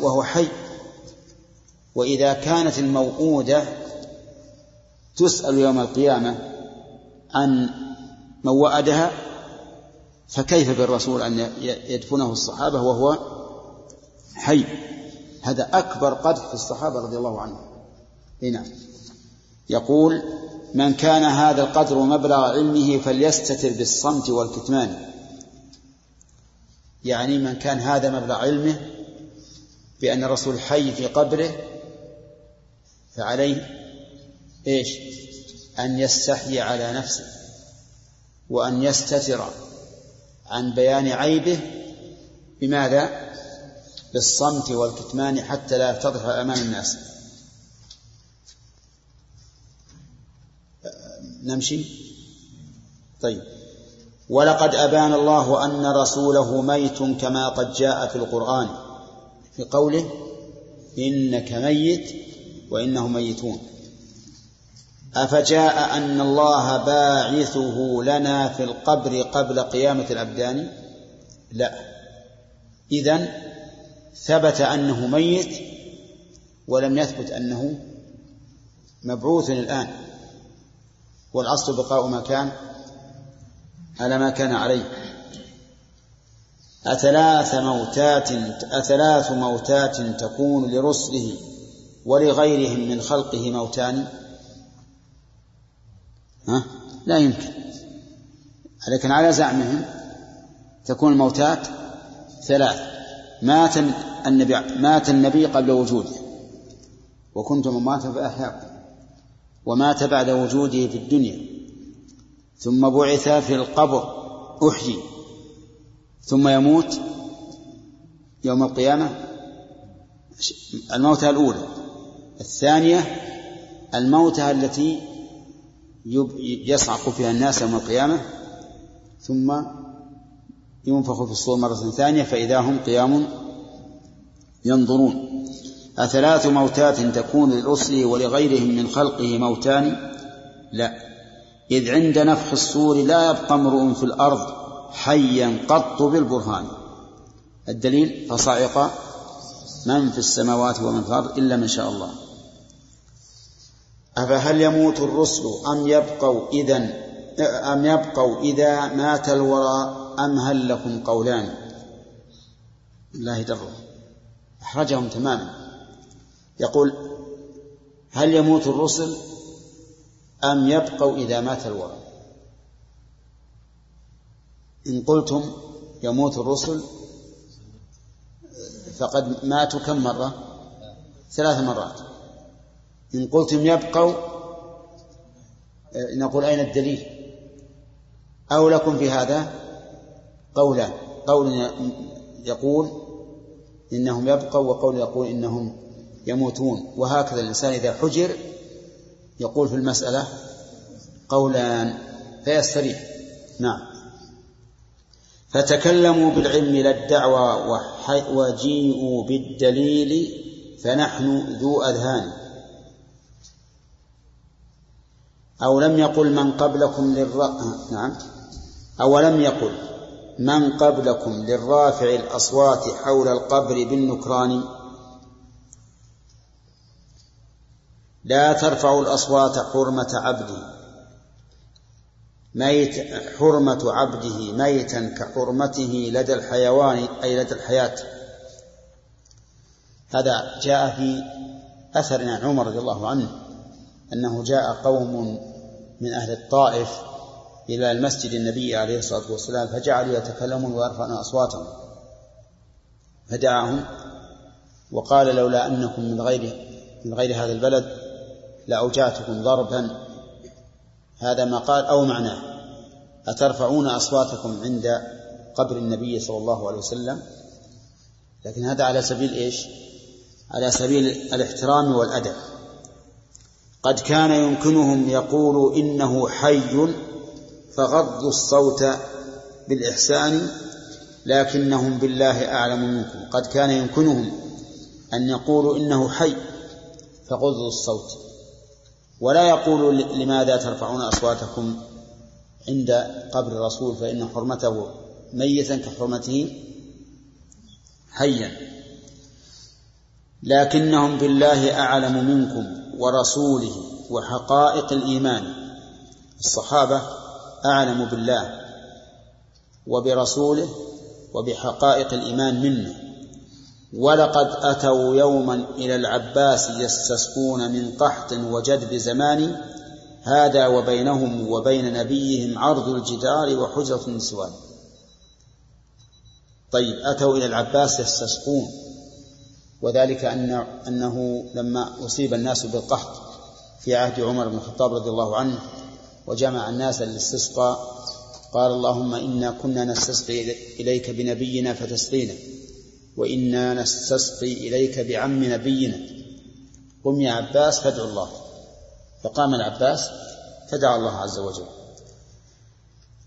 وهو حي. وإذا كانت الموؤودة تسأل يوم القيامة عن من وأدها، فكيف بالرسول أن يدفنه الصحابة وهو حي؟ هذا أكبر قدح في الصحابة رضي الله عنهم. نعم. يقول من كان هذا القدر مبلغ علمه فليستتر بالصمت والكتمان، يعني من كان هذا مبلغ علمه بأن الرسول حي في قبره فعليه إيش؟ أن يستحي على نفسه وأن يستتر عن بيان عيبه. بماذا؟ بالصمت والكتمان حتى لا تظهر أمام الناس. نمشي. طيب. ولقد أبان الله أن رسوله ميت كما قد جاء في القرآن في قوله إنك ميت وإنهم ميتون. أفجاء أن الله باعثه لنا في القبر قبل قيامة الأبدان؟ لا. إذن ثبت أنه ميت ولم يثبت أنه مبعوث الآن، والأصل بقاء ما كان على ما كان عليه. أثلاث موتات أثلاث موتات تكون لرسله ولغيرهم من خلقه موتان؟ ها؟ لا يمكن. لكن على زعمهم تكون الموتات ثلاث: مات النبي مات النبي قبل وجوده وكنتم أمواتا فأحياكم، ومات بعد وجوده في الدنيا، ثم بعث في القبر أحيي، ثم يموت يوم القيامة الموتة الأولى. الثانية الموتة التي يصعق فيها الناس يوم القيامة، ثم ينفخ في الصور مرة ثانية فإذا هم قيام ينظرون. أثلاث موتات تكون للرسل ولغيرهم من خلقه موتان؟ لا. إذ عند نفخ الصور لا يبقى امرؤ في الأرض حيا قط بالبرهان. الدليل: فصعق من في السماوات ومن في الأرض إلا من شاء الله. أفهل يموت الرسل أم يبقوا إذا أم يبقوا إذا مات الورى أم هل لكم قولان؟ الله يدره، أحرجهم تماما. يقول هل يموت الرسل أم يبقوا إذا مات الورى؟ إن قلتم يموت الرسل فقد ماتوا كم مرة؟ ثلاث مرات. إن قلتم يبقوا نقول أين الدليل؟ أو لكم في هذا قولا، قول يقول إنهم يبقوا وقول يقول إنهم يموتون. وهكذا الإنسان إذا حجر يقول في المسألة قولان فيستريح. نعم. فتكلموا بالعلم لا الدعوى وجيئوا بالدليل فنحن ذو أذهان. أو لم يقل من قبلكم للرأ نعم أو لم يقل من قبلكم للرافع الأصوات حول القبر بالنكران لا ترفع الأصوات حرمة عبده ميت حرمة عبده ميتا كحرمته لدى الحيوان أي لدى الحياة. هذا جاء في أثر عن عمر رضي الله عنه أنه جاء قوم من أهل الطائف إلى المسجد النبي عليه الصلاة والسلام فجعلوا يتكلمون ويرفعون أصواتهم فدعاهم وقال لولا أنكم من غير من غير هذا البلد لأوجعتكم ضربا. هذا ما قال أو معناه. أترفعون أصواتكم عند قبر النبي صلى الله عليه وسلم؟ لكن هذا على سبيل إيش؟ على سبيل الاحترام والأدب. قد كان يمكنهم يقولوا إنه حي فغضوا الصوت بالإحسان لكنهم بالله أعلم منكم. قد كان يمكنهم أن يقولوا إنه حي فغضوا الصوت ولا يقولوا لماذا ترفعون أصواتكم عند قبر الرسول فإن حرمته ميتا كحرمته حيا. لكنهم بالله أعلم منكم ورسوله وحقائق الإيمان. الصحابة أعلم بالله وبرسوله وبحقائق الإيمان منه. ولقد أتوا يوما إلى العباس يستسقون من قحط وجدب زمان هذا وبينهم وبين نبيهم عرض الجدار وحجرة النسوان. طيب أتوا إلى العباس يستسقون وذلك أن أنه لما أصيب الناس بالقحط في عهد عمر بن الخطاب رضي الله عنه وجمع الناس للاستسقاء قال اللهم إنا كنا نستسقي إليك بنبينا فتسقينا وإنا نستسقي إليك بعم نبينا قم يا عباس فادع الله. فقام العباس فدعا الله عز وجل.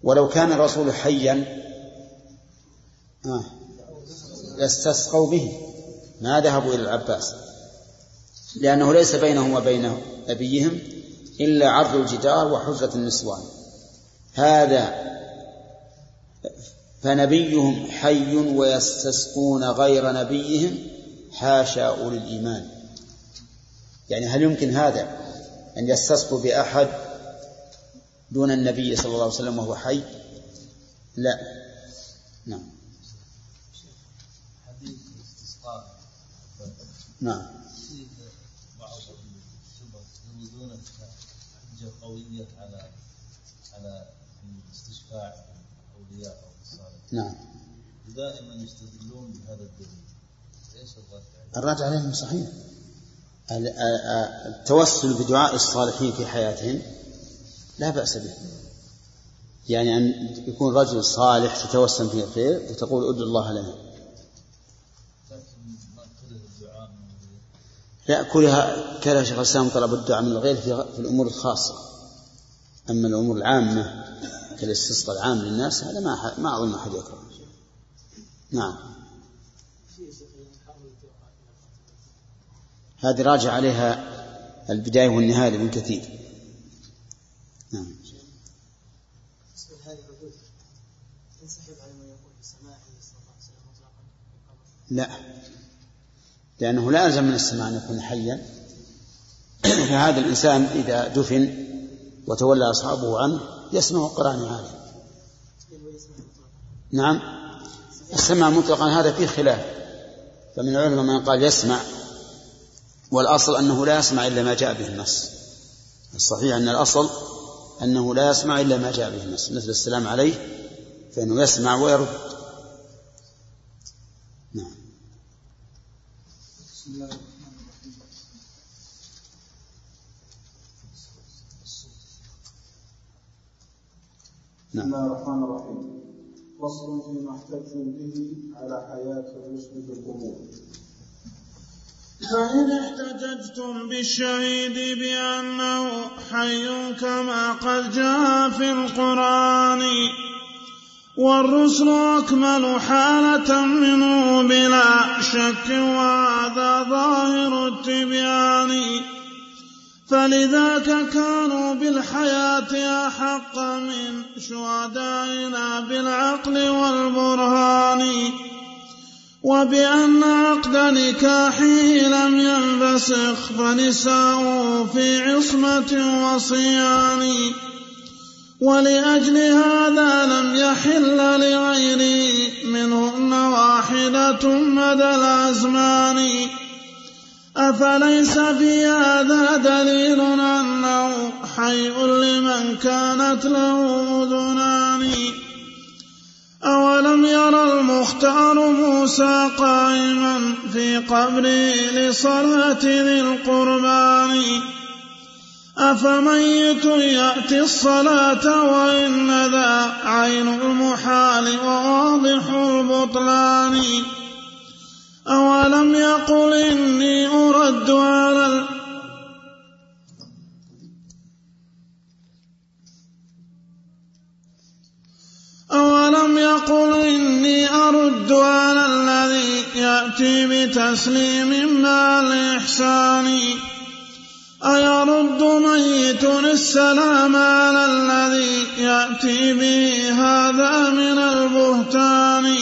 ولو كان الرسول حيا آه. لاستسقوا به ما ذهبوا إلى العباس لأنه ليس بينهم وبين نبيهم إلا عرض الجدار وحجرة النسوان. هذا فنبيهم حي ويستسقون غير نبيهم حاشا أولي الإيمان. يعني هل يمكن هذا أن يستسقوا بأحد دون النبي صلى الله عليه وسلم وهو حي؟ لا. نعم نعم. بعض الشباب يريدون حجة قوية على على استشفاع الأولياء أو الصالحين. نعم. دائما يستدلون بهذا الدليل. إيش الرد عليهم؟ صحيح. التوسل بدعاء الصالحين في حياتهم لا بأس به. يعني أن يكون رجل صالح تتوسل فيه الخير وتقول أدعو الله لنا. لا كلها كلا شيخ الإسلام طلب الدعاء من الغير في الأمور الخاصة. أما الأمور العامة كالاستسقاء العام للناس هذا ما ما أظن أحد يكره. نعم. هذه راجع عليها البداية والنهاية لابن كثير. نعم. لا. لأنه لا ألزم من السماع أن يكون حيا. فهذا الإنسان إذا دفن وتولى أصحابه عنه يسمع القرآن هذا. نعم. السمع مطلقا هذا فيه خلاف. فمن العلماء من قال يسمع والأصل أنه لا يسمع إلا ما جاء به النص. الصحيح أن الأصل أنه لا يسمع إلا ما جاء به النص مثل السلام عليه فإنه يسمع ويرد. نعم. بسم الله الرحمن الرحيم. بسم الله الرحمن الرحيم. فصل فيما احتجوا به على حياة الرسل بالقبور. فإن احتججتم بالشهيد بأنه حي كما قد جاء في القرآن والرسل أكمل حالة منه بلا شك، وهذا ظاهر التبيان، فلذاك كانوا بالحياة أحق من شهدائنا بالعقل والبرهان، وبأن عقد نكاحه لم ينفسخ فنساؤه في عصمة وصيان، ولأجل هذا لم يحل لغيره منهن واحدة مدى الأزمان. أفليس في هذا دليل أنه حي لمن كانت له أذنان؟ أولم يرى المختار موسى قائما في قبره لصلاة ذي القربان؟ أفميت يأتي الصلاة وإن ذا عين المحال وواضح البطلان؟ أولم يقل إني أرد على ال... أولم يقل إني أرد على الذي يأتي بتسليم مع الإحسان؟ أيرد ميت السلام على الذي يأتي به هذا من البهتان؟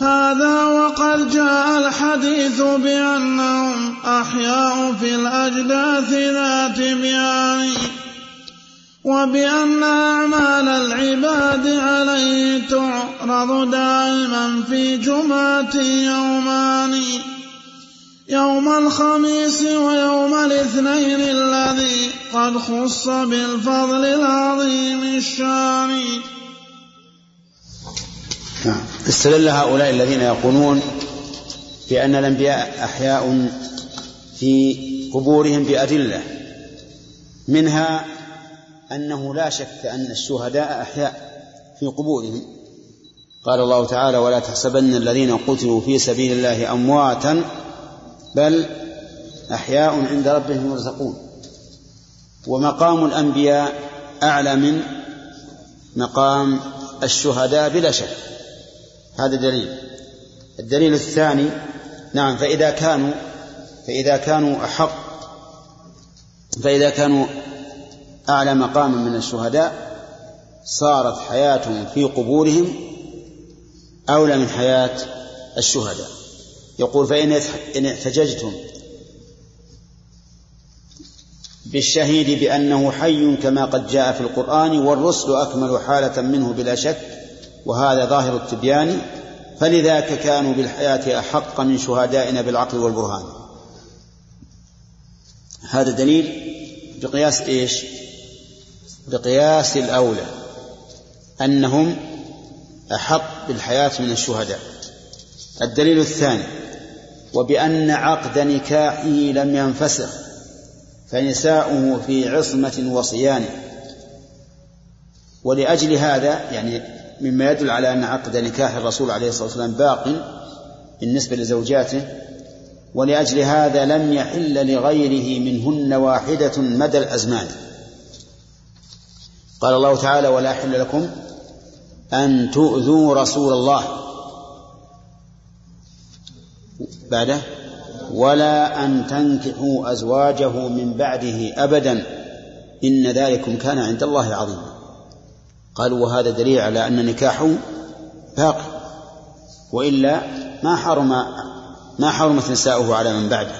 هذا وقد جاء الحديث بأنهم أحياء في الأجداث ذات بيان، وبأن أعمال العباد عليه تعرض دائما في جمعة يومان، يوم الخميس ويوم الاثنين الذي قد خص بالفضل العظيم الشان. استدل هؤلاء الذين يقولون بأن الأنبياء أحياء في قبورهم بأدلة، منها أنه لا شك أن الشهداء أحياء في قبورهم، قال الله تعالى: ولا تحسبن الذين قتلوا في سبيل الله أمواتا بل أحياء عند ربهم يرزقون. ومقام الأنبياء أعلى من مقام الشهداء بلا شك، هذا دليل. الدليل الثاني: نعم، فإذا كانوا فإذا كانوا أحق فإذا كانوا أعلى مقام من الشهداء صارت حياتهم في قبورهم أولى من حياة الشهداء. يقول: فإن احتججتم بالشهيد بأنه حي كما قد جاء في القرآن والرسل أكمل حالة منه بلا شك، وهذا ظاهر التبيان، فلذاك كانوا بالحياة أحق من شهدائنا بالعقل والبرهان. هذا دليل بقياس إيش؟ بقياس الأولى، أنهم أحق بالحياة من الشهداء. الدليل الثاني: وبأن عقد نكاحه لم ينفسخ فنساؤه في عصمة وصيان. ولأجل هذا، يعني مما يدل على أن عقد نكاح الرسول عليه الصلاة والسلام باق بالنسبة لزوجاته، ولأجل هذا لم يحل لغيره منهن واحدة مدى الأزمان، قال الله تعالى: ولا يحل لكم أن تؤذوا رسول الله، بعده ولا أن تنكحوا أزواجه من بعده أبدا إن ذلكم كان عند الله عظيما. قالوا: وهذا دليل على أن نكاحه باقي، وإلا ما حرم ما حرمت نساؤه على من بعده،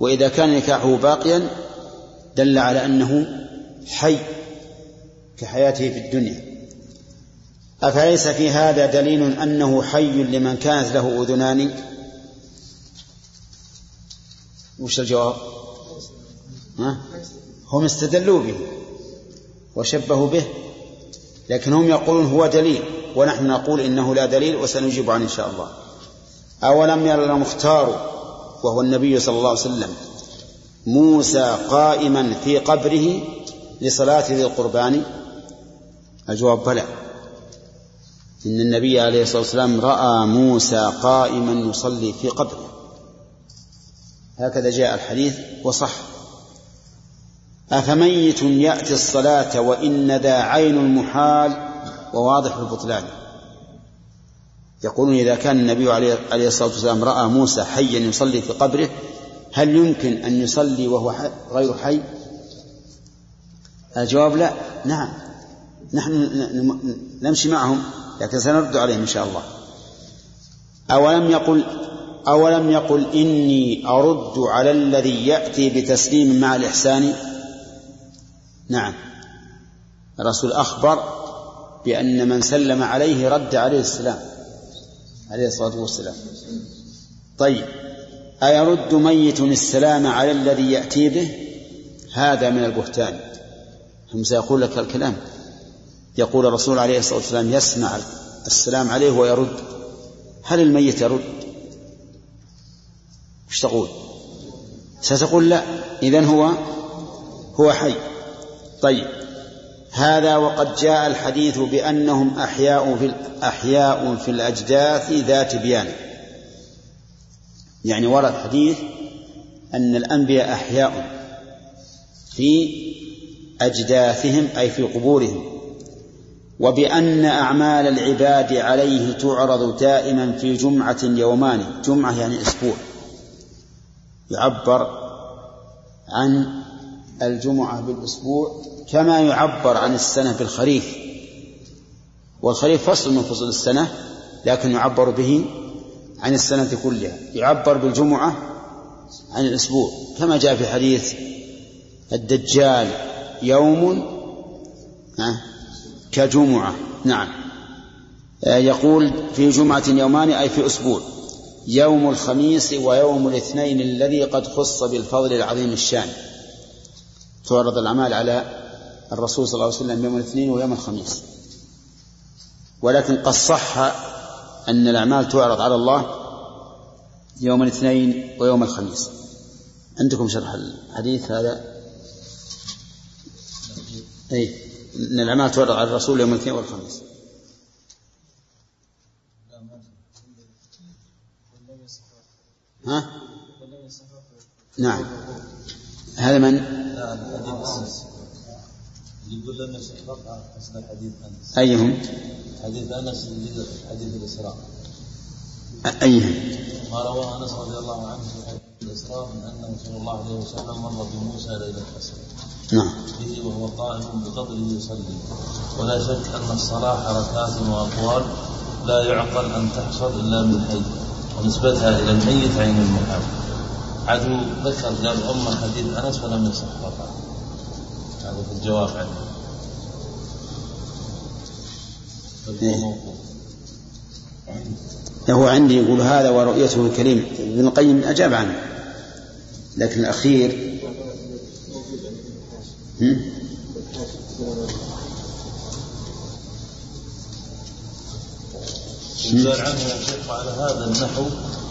وإذا كان نكاحه باقيا دل على أنه حي كحياته في الدنيا. أفليس في هذا دليل أنه حي لمن كانت له أذنان؟ وش الجواب؟ هم استدلوا به وشبهوا به، لكن هم يقولون هو دليل، ونحن نقول إنه لا دليل، وسنجيب عنه إن شاء الله. أولم يرى المختار وهو النبي صلى الله عليه وسلم موسى قائما في قبره لصلاة ذي القربان؟ الجواب بلى، إن النبي عليه الصلاة والسلام رأى موسى قائما يصلي في قبره، هكذا جاء الحديث وصح. أفميت يأتي الصلاة وإن ذا عين المحال وواضح البطلان. يقولون إذا كان النبي عليه الصلاة والسلام رأى موسى حيا يصلي في قبره، هل يمكن أن يصلي وهو غير حي؟ الجواب لا، نعم، نحن نمشي معهم لكن سنرد عليهم إن شاء الله. أولم يقل أولم يقل إني أرد على الذي يأتي بتسليم مع الإحسان؟ نعم، الرسول أخبر بأن من سلم عليه رد عليه السلام عليه الصلاة والسلام. طيب، أيرد ميت السلام على الذي يأتي به؟ هذا من البهتان. هم سيقول لك الكلام، يقول الرسول عليه الصلاة والسلام يسمع السلام عليه ويرد، هل الميت يرد؟ ايش تقول؟ ستقول لا، إذن هو هو حي. طيب، هذا وقد جاء الحديث بأنهم أحياء في أحياء في الأجداث ذات بيان، يعني ورد حديث أن الأنبياء أحياء في أجداثهم أي في قبورهم، وبأن أعمال العباد عليه تعرض دائما في جمعة يومان، جمعة يعني أسبوع، يعبر عن الجمعة بالأسبوع كما يعبر عن السنة بالخريف، والخريف فصل من فصول السنة لكن يعبر به عن السنة كلها، يعبر بالجمعة عن الأسبوع كما جاء في حديث الدجال يوم كجمعة. نعم، يقول في جمعة يومان أي في أسبوع، يوم الخميس ويوم الاثنين الذي قد خص بالفضل العظيم الشان. تعرض الأعمال على الرسول صلى الله عليه وسلم يوم الاثنين ويوم الخميس، ولكن قد صح أن الأعمال تعرض على الله يوم الاثنين ويوم الخميس. عندكم شرح الحديث هذا؟ أي أن الأعمال تعرض على الرسول يوم الاثنين والخميس. ها؟ نعم، هذا من؟ أيهم؟ حديث أنس حديث الإسراء. أيهم؟ ما رواه أنس رضي الله عنه في حديث الإسراء من أنه صلى الله عليه وسلم مر بموسى إلى الحسن. نعم. به وهو قائم بقدره يصلي، ولا شك أن الصلاة حركات وأقوال لا يعقل أن تحصل إلا من حي، ونسبتها إلى الميت عين المحال. عدو ذكر للأمة حديث أنس فلم يصح رفعه، هذا في الجواب عنه. هو عندي يقول هذا ورؤيته الكريم، ابن القيم أجاب عنه، لكن الأخير يزال عنه يشق على هذا النحو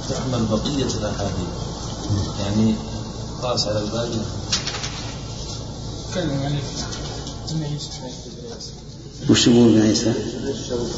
تحمل بقية الأحاديث، يعني قاس على الباقي. تكلم عليك وش يقول ابن عيسى؟ وش يقول؟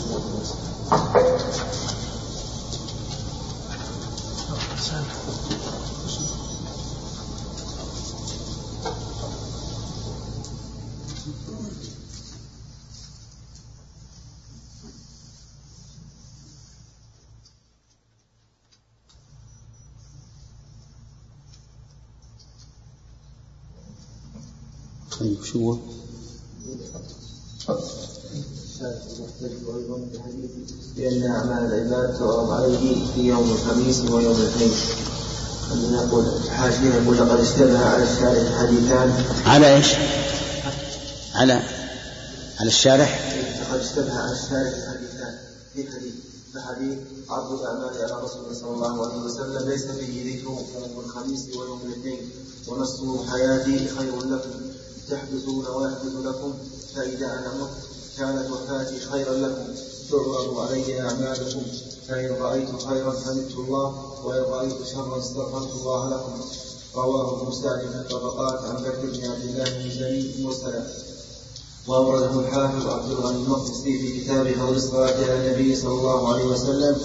لأن أعمال العباد تعرض عليه في يوم الخميس ويوم الاثنين. أنا أقول حاشية يقول لقد اشتبه على الشارح حديثان. على إيش؟ على على الشارح. لقد اشتبه على الشارح حديثان، في حديث فحديث عرض الأعمال على رسول الله صلى الله عليه وسلم ليس فيه ذكر يوم الخميس ويوم الاثنين، ونصه حياتي خير لكم تحدثون ويحدث لكم فإذا أنا مت كانت وفاتي خيرا لكم تعرض علي أعمالكم، فإن رأيت خيرا حمدت الله، وإن رأيت شرا استغفرت الله لكم. رواه مسلم في الطبقات عن بكر بن عبد الله المزني مرسلا. وأورده الحافظ عبد الغني المقدسي في كتابه فضل الصلاة على النبي صلى الله عليه وسلم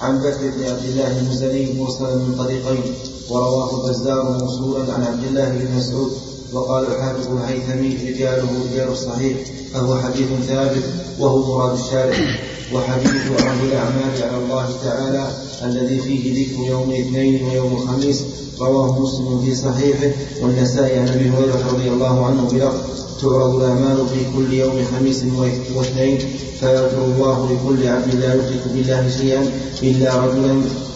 عن بكر بن عبد الله المزني مرسلا من طريقين، ورواه البزار موصولا عن عبد الله بن مسعود. وقال الحافظ الهيثمي رجاله رجال الصحيح، فهو حديث ثابت وهو مراد الشارع. وحديث عرض الأعمال على الله تعالى الذي فيه ذكر يوم الاثنين ويوم الخميس رواه مسلم في صحيحه، والنسائي عن أبي هريرة رضي الله عنه بلفظ تعرض الأعمال في كل يوم خميس واثنين، فيغفر الله لكل عبد لا يشرك بالله شيئا إلا رجلا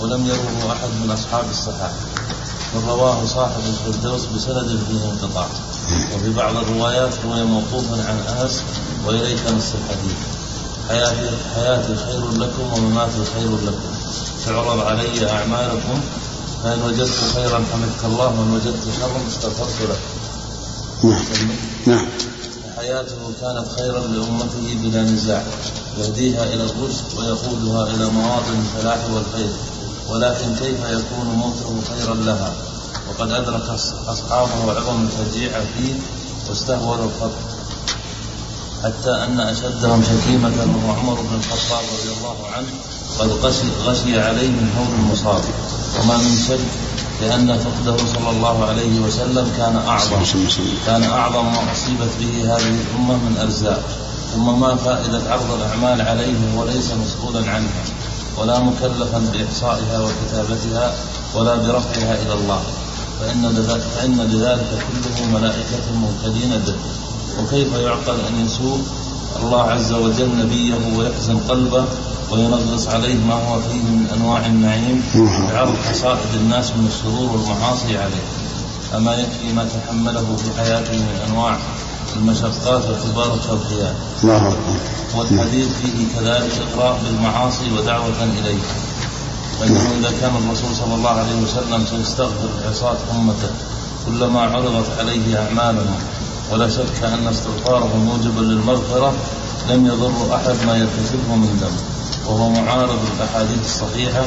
ولم يروه أحد من أصحاب الصحة، بل رواه صاحب الفردوس بسند فيه انقطاع، وفي بعض الروايات روي موقوفا عن أنس وإليه نص الحديث: حياتي, حياتي خير لكم ومماتي خير لكم، تعرض علي أعمالكم، فإن وجدت خيرا حمدك الله، وإن وجدت شرا استغفرت له. نعم. حياته كانت خيرا لأمته بلا نزاع، يهديها إلى الرشد ويقودها إلى مواطن الفلاح والخير، ولكن كيف يكون موته خيرا لها وقد أدرك أصحابه عظم الفجيع فيه واستهول الخط، حتى أن أشدهم شكيمة وهو عمر بن الخطاب رضي الله عنه قد غشي, غشي عليه من هول المصاب، وما من شك لأن فقده صلى الله عليه وسلم كان أعظم كان أعظم ما أصيبت به هذه الأمة من أرزاق. ثم ما فائدة عرض الأعمال عليه وليس مسؤولا عنها ولا مكلفا بإحصائها وكتابتها ولا برفعها إلى الله، فإن لذلك كله ملائكة موكلين به، وكيف يعقل أن يسوء الله عز وجل نبيه ويحزن قلبه وينغص عليه ما هو فيه من أنواع النعيم بعرض حصائد الناس من الشرور والمعاصي عليه؟ أما يكفي ما تحمله في حياته من أنواع المشقات وكبار التضحيات. والحديث فيه كذلك إقرار بالمعاصي ودعوة إليه، فإنه إذا كان الرسول صلى الله عليه وسلم سيستغفر عصاة أمته كلما عرضت عليه أعمالهم، ولا شك أن استغفاره موجب للمغفرة، لم يضر أحد ما يرتكبه من ذنب، وهو معارض الأحاديث الصحيحة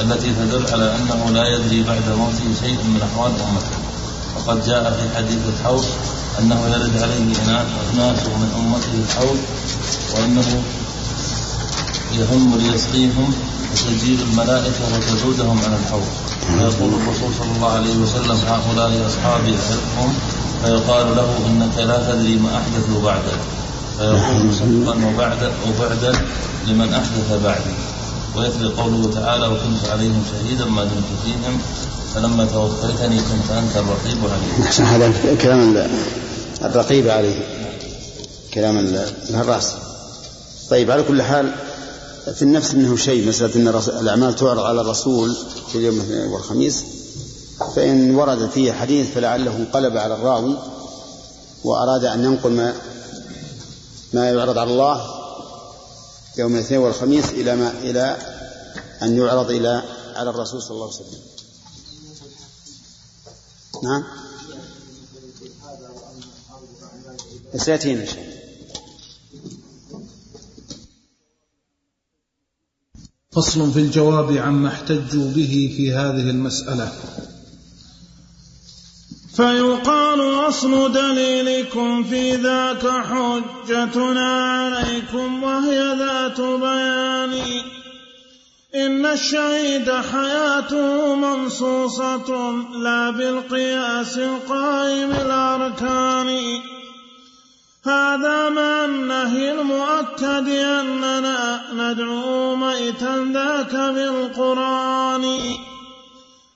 التي تدل على أنه لا يدري بعد موته شيء من أحوال أمته. وقد جاء في حديث الحوض أنه يرد عليه أناس من أمته الحوض وأنه يهم ليسقيهم وتجيب الملائكة وتزودهم على الحوض، ويقول الرسول صلى الله عليه وسلم: هؤلاء أصحابي أحبهم، فيقال له: إنك لا تدري ما أحدث بعدك، فيقول: صدقا وبعدا وبعدا لمن أحدث بعدي. ويتلي قوله تعالى: وكنت عليهم شهيدا ما دمت فيهم فلما توفيتني كنت أنت الرقيب عليهم. أحسن. هذا كلام الرقيب عليه، كلام الراس. طيب، على كل حال في النفس منه شيء، مسألة أن الأعمال تعرض على الرسول في اليوم الاثنين والخميس، فإن ورد فيه حديث فلعله انقلب على الراوي وأراد أن ينقل ما, ما يعرض على الله يوم الاثنين والخميس إلى, ما إلى أن يعرض إلى على الرسول صلى الله عليه وسلم. نعم. سيأتينا إن شاء الله. فصل في الجواب عما احتجوا به في هذه المسألة. فيقال: أصل دليلكم في ذاك حجتنا عليكم، وهي ذات بيان، إن الشهيد حياته منصوصة لا بالقياس القائم الأركان، هذا مع النهي المؤكد أننا ندعو ميتا ذاك بالقرآن،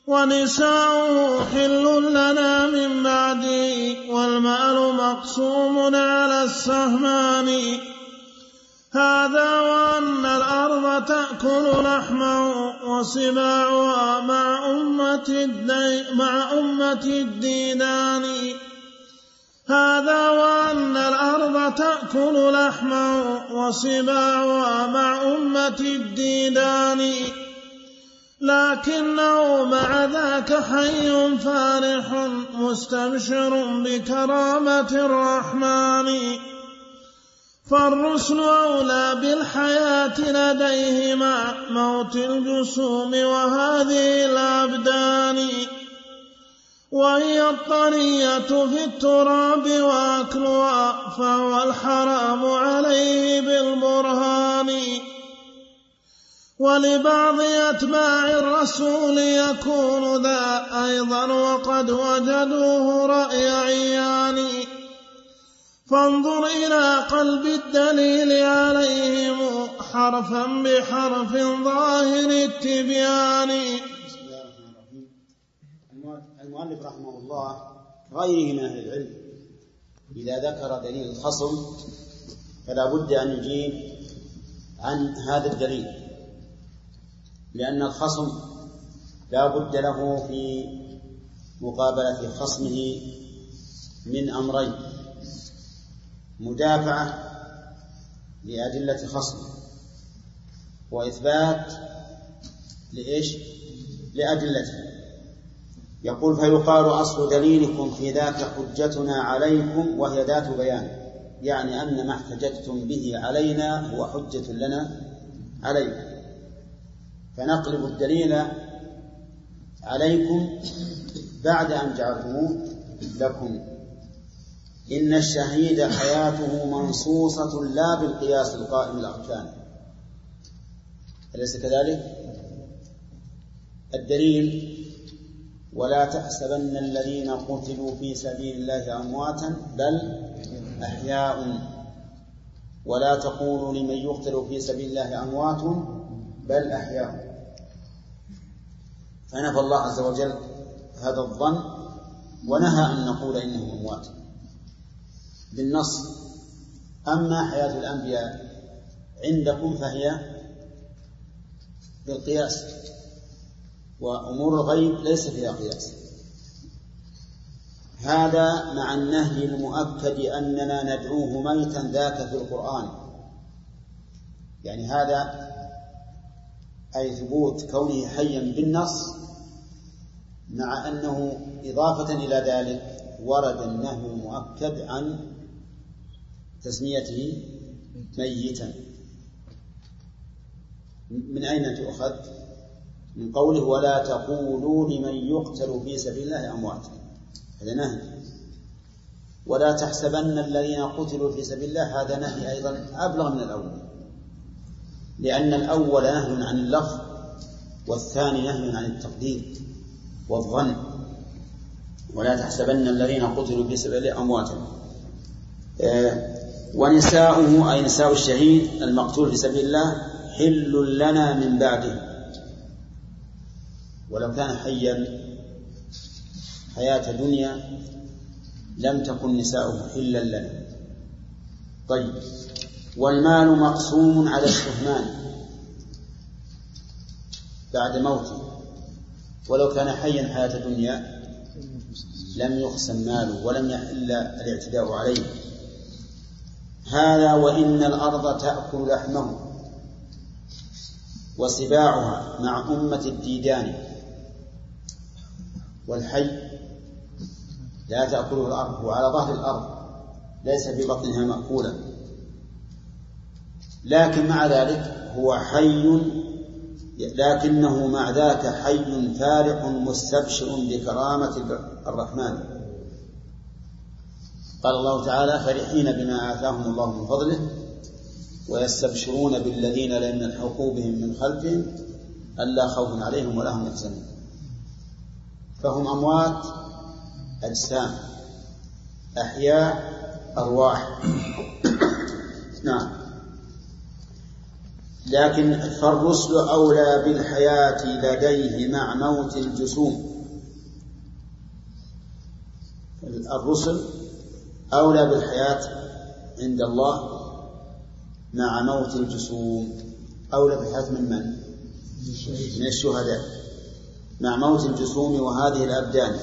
ونساؤه حل لنا من بعده، والمال مقسوم على السهمان، هذا وأن الأرض تأكل لحما وصباعها مع أمة مع أمة الديدان هذا وأن الأرض تأكل لحما وصباعها مع أمة الديدان لكنه مع ذاك حي فارح مستبشر بكرامة الرحمن فالرسل أولى بالحياة لديه مع موت الجسوم وهذه الأبدان وهي الطرية في التراب وأكلها فهو الحرام عليه بالبرهان ولبعض أتباع الرسول يكون ذا أيضا وقد وجدوه رأي عيان فانظر إلى قلب الدليل عليهم حرفا بحرف ظاهر التبيان. بسم الله الرحمن الرحيم. المؤلف رحمه الله غيره من أهل العلم إذا ذكر دليل الخصم فلا بد أن يجيب عن هذا الدليل لأن الخصم لا بد له في مقابلة خصمه من أمرين مدافعة لأدلة خصمه وإثبات لإيش؟ لأدلته. يقول فيقال أصل دليلكم في ذاك حجتنا عليكم وهي ذات بيان يعني أن ما احتجتم به علينا هو حجة لنا عليكم فنقلب الدليل عليكم بعد أن جعلتموه لكم. إن الشهيد حياته منصوصة لا بالقياس القائم الأركان أليس كذلك؟ الدليل ولا تحسبن الذين قتلوا في سبيل الله أمواتا بل أحياء ولا تقولوا لمن يقتل في سبيل الله أموات بل أحياء. فنفى الله عز وجل هذا الظن ونهى أن نقول إنهم أموات بالنص. أما حياة الأنبياء عندكم فهي بالقياس وأمور الغيب ليس فيها قياس. هذا مع النهي المؤكد أننا ندعوه ميتا ذاك في القرآن يعني هذا أي ثبوت كونه حيا بالنص مع أنه إضافة إلى ذلك ورد النهي المؤكد عن تسميته ميتا. من أين تؤخذ؟ من قوله ولا تقولوا لمن يقتل في سبيل الله أموات هذا نهي ولا تحسبن الذين قتلوا في سبيل الله هذا نهي أيضا أبلغ من الأول لأن الأول نهي عن اللفظ والثاني نهي عن التقدير والظن. ولا تحسبن الذين قتلوا في سبيل الله أمواتا آه ونساؤه أي نساء الشهيد المقتول في سبيل الله حل لنا من بعده ولو كان حيا حياة دنيا لم تكن نساؤه حلا لنا. طيب والمال مقسوم على السهمان بعد موته ولو كان حيا حياة الدنيا لم يقسم ماله ولم يحل الاعتداء عليه. هذا وإن الأرض تأكل لحمه وسباعها مع أمة الديدان والحي لا تأكله الأرض وعلى ظهر الأرض ليس في بطنها مأكولا لكن مع ذلك هو حي لكنه مع ذاك حي فارح مستبشر بكرامة الرحمن. قال الله تعالى فرحين بما آتاهم الله من فضله ويستبشرون بالذين لم يلحقوا بهم من خلفهم ألا خوف عليهم ولا هم يحزنون. فهم أموات أجسام أحياء أرواح. نعم. لكن فالرسل أولى بالحياة لديه مع موت الجسوم الرسل أولى بالحياة عند الله مع موت الجسوم أولى بحتم من من من الشهداء مع موت الجسوم وهذه الأبدان،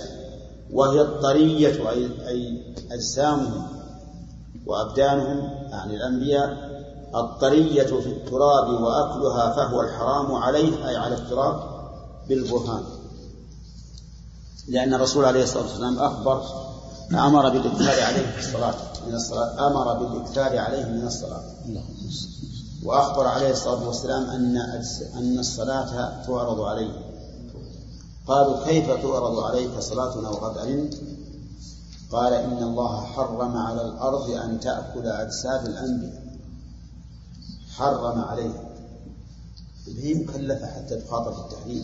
وهي الطرية أي أجسامهم وأبدانهم يعني الأنبياء، الطرية في التراب وأكلها فهو الحرام عليه أي على التراب بالبرهان، لأن الرسول عليه الصلاة والسلام أخبر أمر بالإكثار عليه الصلاة من الصلاة أمر بالإكثار عليه من الصلاة، وأخبر عليه الصلاة والسلام أن أن الصلاة تعرض عليه. قالوا كيف تعرض عليك صلاتنا وقد علمت؟ قال إن الله حرم على الأرض أن تأكل أجساد الأنبياء، حرم عليه، هي مكلفة حتى تخاطر في التحريم،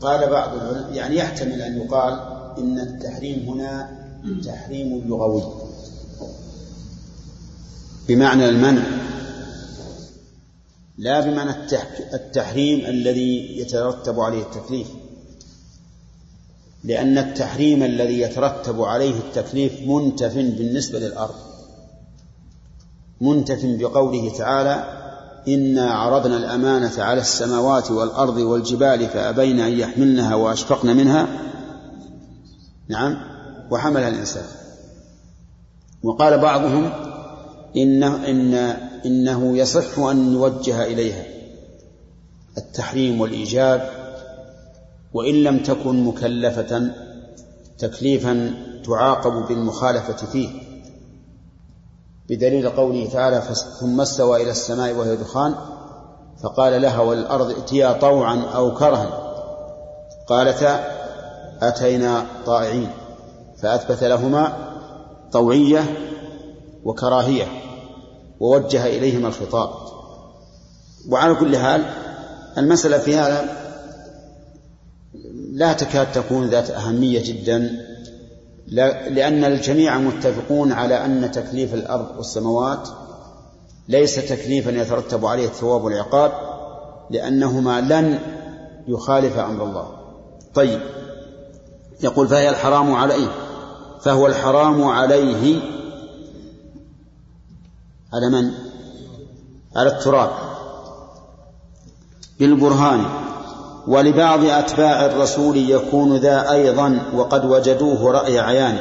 قال بعض العلماء يعني يحتمل أن يقال إن التحريم هنا تحريم لغوي بمعنى المنع، لا بمعنى التحريم الذي يترتب عليه التكليف، لأن التحريم الذي يترتب عليه التكليف منتف بالنسبة للأرض، منتف بقوله تعالى إنا عرضنا الأمانة على السماوات والأرض والجبال فأبين أن يحملنها وأشفقن منها نعم وحملها الإنسان. وقال بعضهم إنه, إنه, إنه يصح أن نوجه إليها التحريم والإيجاب وإن لم تكن مكلفة تكليفا تعاقب بالمخالفة فيه، بدليل قوله تعالى ثم استوى إلى السماء وهي دخان فقال لها والأرض ائتيا طوعا أو كرها قالتا أتينا طائعين، فأثبت لهما طوعية وكراهية ووجه إليهما الخطاب. وعلى كل حال المسألة في هذا لا تكاد تكون ذات أهمية جدا، لأن الجميع متفقون على أن تكليف الأرض والسماوات ليس تكليفا يترتب عليه الثواب والعقاب، لأنهما لن يخالف أمر الله. طيب، يقول فهي الحرام عليه، فهو الحرام عليه على من؟ على التراب بالبرهان. ولبعض أتباع الرسول يكون ذا أيضا وقد وجدوه رأي عيان،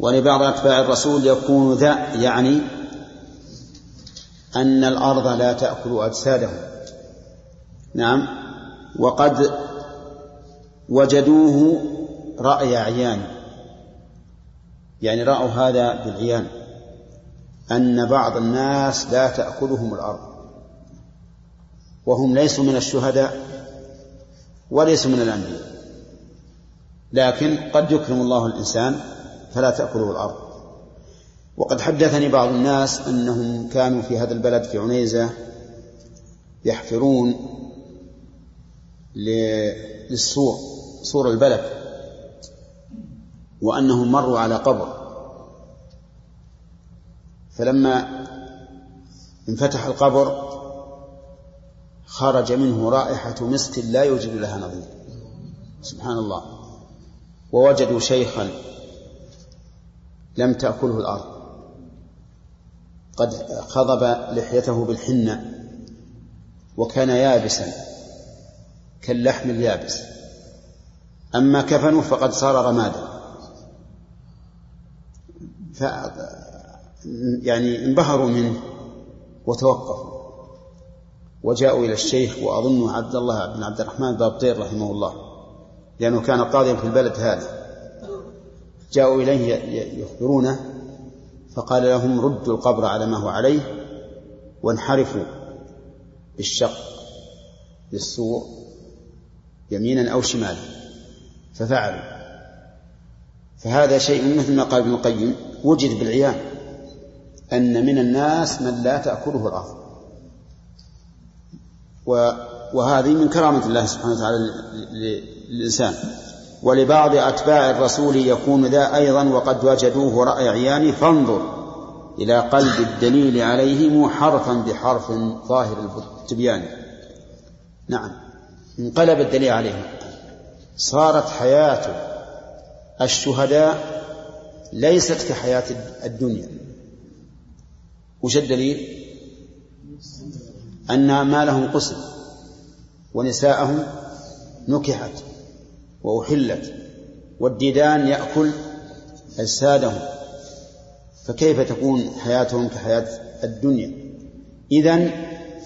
ولبعض أتباع الرسول يكون ذا يعني أن الأرض لا تأكل أجسادهم نعم وقد وجدوه رأي عيان، يعني رأوا هذا بالعيان أن بعض الناس لا تأكلهم الأرض وهم ليسوا من الشهداء وليسوا من الأنبياء، لكن قد يكرم الله الإنسان فلا تأكله الأرض. وقد حدثني بعض الناس أنهم كانوا في هذا البلد في عنيزة يحفرون للصور صور البلد، وأنهم مروا على قبر، فلما انفتح القبر خرج منه رائحة مسك لا يوجد لها نظير، سبحان الله، ووجدوا شيخا لم تأكله الأرض قد خضب لحيته بالحنة وكان يابسا كاللحم اليابس، أما كفنه فقد صار رمادا، يعني انبهروا منه وتوقفوا وجاءوا إلى الشيخ، وأظنه عبد الله بن عبد الرحمن بابطير رحمه الله، لأنه كان قاضيا في البلد هذا، جاءوا إليه يخبرونه فقال لهم ردوا القبر على ما هو عليه وانحرفوا بالشق للسوء يمينا أو شمالا، ففعلوا. فهذا شيء مثل ما قال ابن القيم وجد بالعيان أن من الناس من لا تأكله الأرض، وهذه من كرامة الله سبحانه وتعالى للإنسان. ولبعض أتباع الرسول يكون ذا أيضا وقد وجدوه رأي عيان، فانظر إلى قلب الدليل عليهم حرفا بحرف ظاهر التبيان. نعم، انقلب الدليل عليهم، صارت حياته الشهداء ليست في حياة الدنيا. وش الدليل؟ أن أعمالهم قسم ونساءهم نكحت وأحلت والديدان يأكل أجسادهم، فكيف تكون حياتهم كحياة الدنيا؟ إذن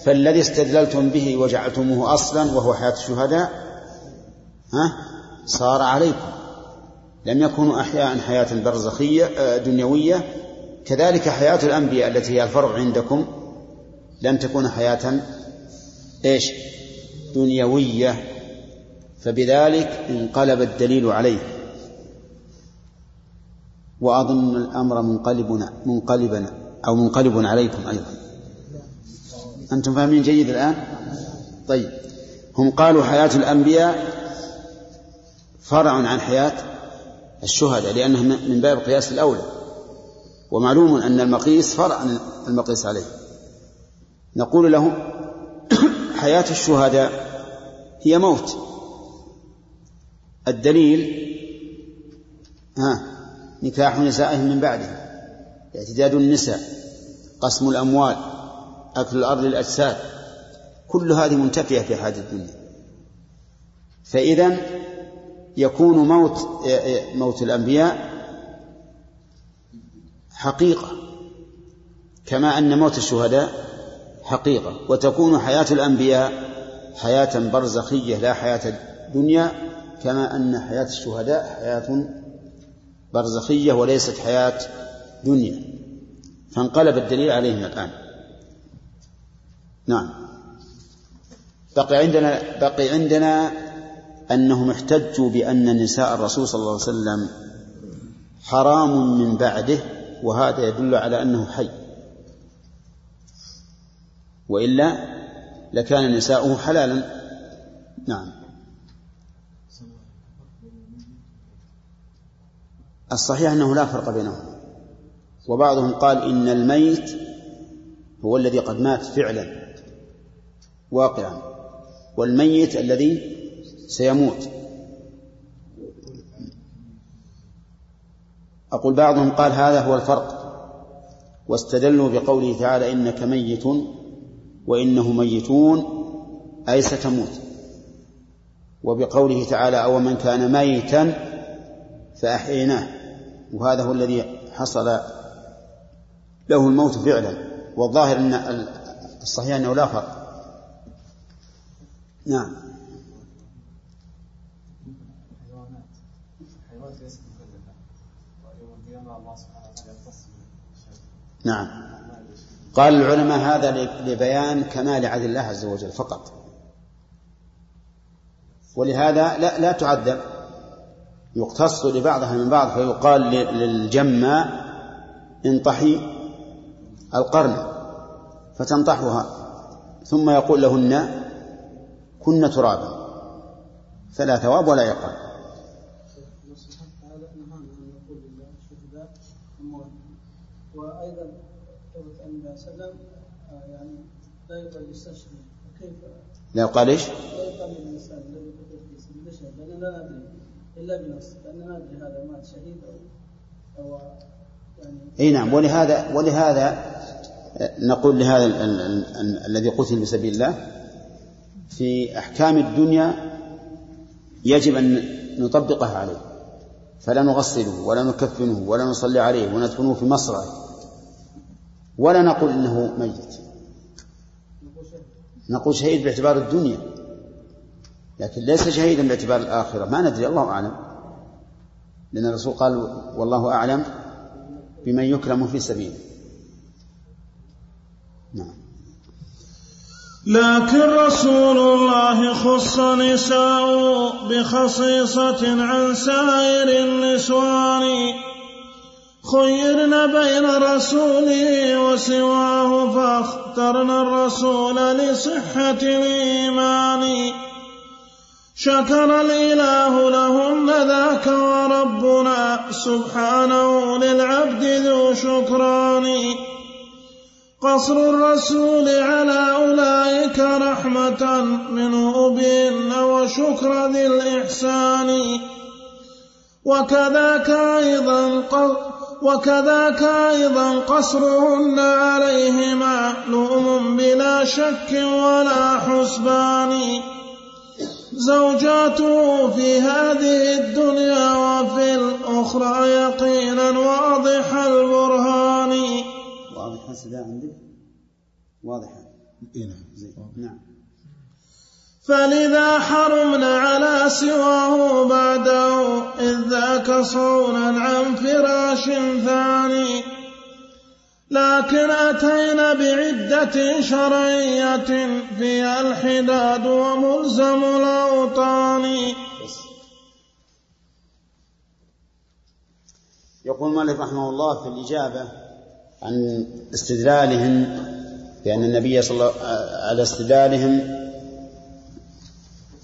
فالذي استدللتم به وجعلتموه أصلا وهو حياة الشهداء ها صار عليكم، لم يكونوا أحياء حياة برزخية دنيوية. كذلك حياة الأنبياء التي هي الفرع عندكم لن تكون حياة إيش دنيوية، فبذلك انقلب الدليل عليه. وأظن الأمر منقلبنا منقلبنا أو منقلب عليكم أيضا، أنتم فاهمين جيد الآن؟ طيب، هم قالوا حياة الأنبياء فرع عن حياة الشهداء لأنه من باب قياس الأولى، ومعلوم أن المقيس فرع عن المقيس عليه. نقول لهم حياة الشهداء هي موت، الدليل ها نكاح نسائهم من بعدهم، اعتداد النساء، قسم الأموال، أكل الأرض للأجساد، كل هذه منتفية في حياة الدنيا. فإذا يكون موت موت الأنبياء حقيقة كما أن موت الشهداء حقيقة، وتكون حياة الأنبياء حياة برزخية لا حياة الدنيا، كما أن حياة الشهداء حياة برزخية وليست حياة دنيا. فانقلب الدليل عليهم الآن. نعم، بقي عندنا بقي عندنا أنهم احتجوا بأن نساء الرسول صلى الله عليه وسلم حرام من بعده، وهذا يدل على أنه حي، وإلا لكان نساؤه حلالا. نعم، الصحيح أنه لا فرق بينهم، وبعضهم قال إن الميت هو الذي قد مات فعلا واقعا، والميت الذي سيموت. أقول بعضهم قال هذا هو الفرق، واستدلوا بقوله تعالى إنك ميت وإنه ميتون أي ستموت، وبقوله تعالى أو من كان ميتا فأحييناه، وهذا هو الذي حصل له الموت فعلا. والظاهر أن الصحيح أنه لا فرق. نعم، نعم، قال العلماء هذا لبيان كمال عدل الله عز وجل فقط، ولهذا لا, لا تعذب، يقتص لبعضها من بعض، فيقال للجمة انطحي القرن فتنطحها، ثم يقول لهن كن ترابا، فلا ثواب ولا يقال. وأيضا قلت أن سلم يعني لا يقال للمستشفى، كيف لا يقال إيش؟ لا يقال للإنسان الذي يدخل في المستشفى، لأن لا ندري إلا بنص، لأن لا ندري هذا مات شهيد أو أو يعني. أي نعم، ولهذا ولهذا نقول لهذا ال ال ال ال الذي قتل بسبيل الله في أحكام الدنيا يجب أن نطبقها عليه، فلا نغسله ولا نكفنه ولا نصلي عليه وندفنه في مصرعه، ولا نقول إنه ميت، نقول شهيد باعتبار الدنيا، لكن ليس شهيدا باعتبار الآخرة، ما ندري، الله أعلم، لأن الرسول قال والله أعلم بمن يكرم في سبيله. نعم، لكن رسول الله خص نساءه بخصيصة عن سائر النسوان، خيرن بين رسوله وسواه فاخترن الرسول لصحة الإيمان، شكر الإله لهن ذاك وربنا سبحانه للعبد ذو شكران، قصر الرسول على أولئك رحمة منه بهن وشكر ذي الإحسان، وكذاك أيضا وكذاك أيضا قصرهن عليهما لؤم بلا شك ولا حسبان. زوجاته في هذه الدنيا وفي الأخرى يقينا واضح البرهان. واضحة سداء عندك؟ واضحة. نعم. فلذا حرمنا على سواه بعده إذ ذاك صونا عن فراش ثاني. لكن أتينا بعدة شرعية فيها الحداد وملزم الأوطان. يقول مالك رحمه الله في الإجابة عن استدلالهم بأن النبي صلى الله على استدلالهم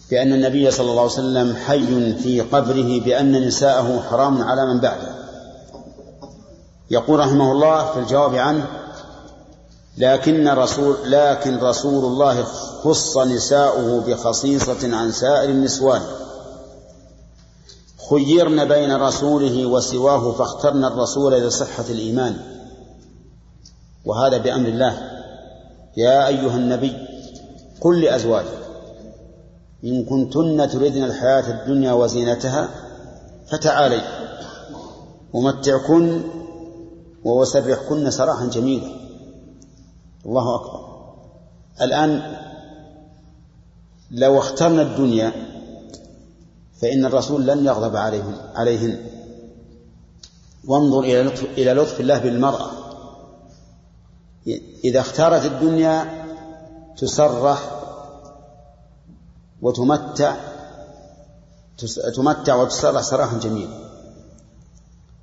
بأن النبي صلى الله عليه وسلم حي في قبره بأن نساءه حرام على من بعده. يقول رحمه الله في الجواب عنه: لكن رسول لكن رسول الله خص نساؤه بخصيصة عن سائر النسوان. خيرن بين رسوله وسواه فاخترن الرسول لصحة الإيمان، وهذا بأمر الله. يا أيها النبي قل لأزواجك إن كنتن تردن الحياة الدنيا وزينتها فتعالي ومتعكن وسرحكن سراحا جميلا. الله أكبر. الآن لو اخترنا الدنيا فإن الرسول لن يغضب عليهم عليهن. وانظر إلى لطف, إلى لطف الله بالمرأة، إذا اختارت الدنيا تسرح وتمتع تمتع وتسرح سراحا جميلا،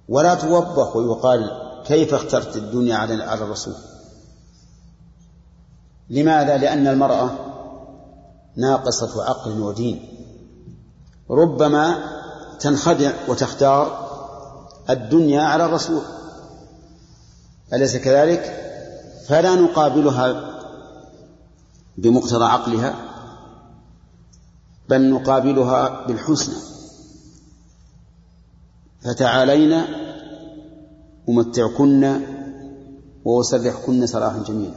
ولا توبخ ويقال كيف اخترت الدنيا على الرسول. لماذا؟ لأن المرأة ناقصة عقل ودين، ربما تنخدع وتختار الدنيا على الرسول، أليس كذلك؟ فلا نقابلها بمقتضى عقلها بل نقابلها بالحسنى. فتعالينا أمتعكن وأسرحكن سراحا جميلا.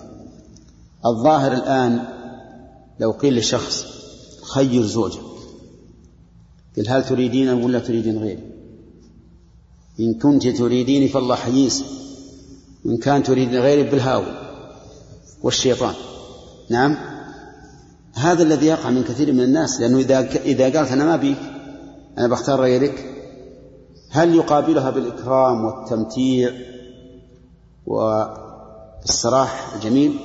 الظاهر الآن لو قيل لشخص خير زوجك، قل هل تريدين ولا تريدين غيري؟ إن كنت تريديني فالله حييس، وإن كان تريدين غيري بالهاوي والشيطان. نعم، هذا الذي يقع من كثير من الناس، لأنه إذا قالت أنا ما بيك أنا بختار غيرك، هل يقابلها بالإكرام والتمتيع والصراح الجميل؟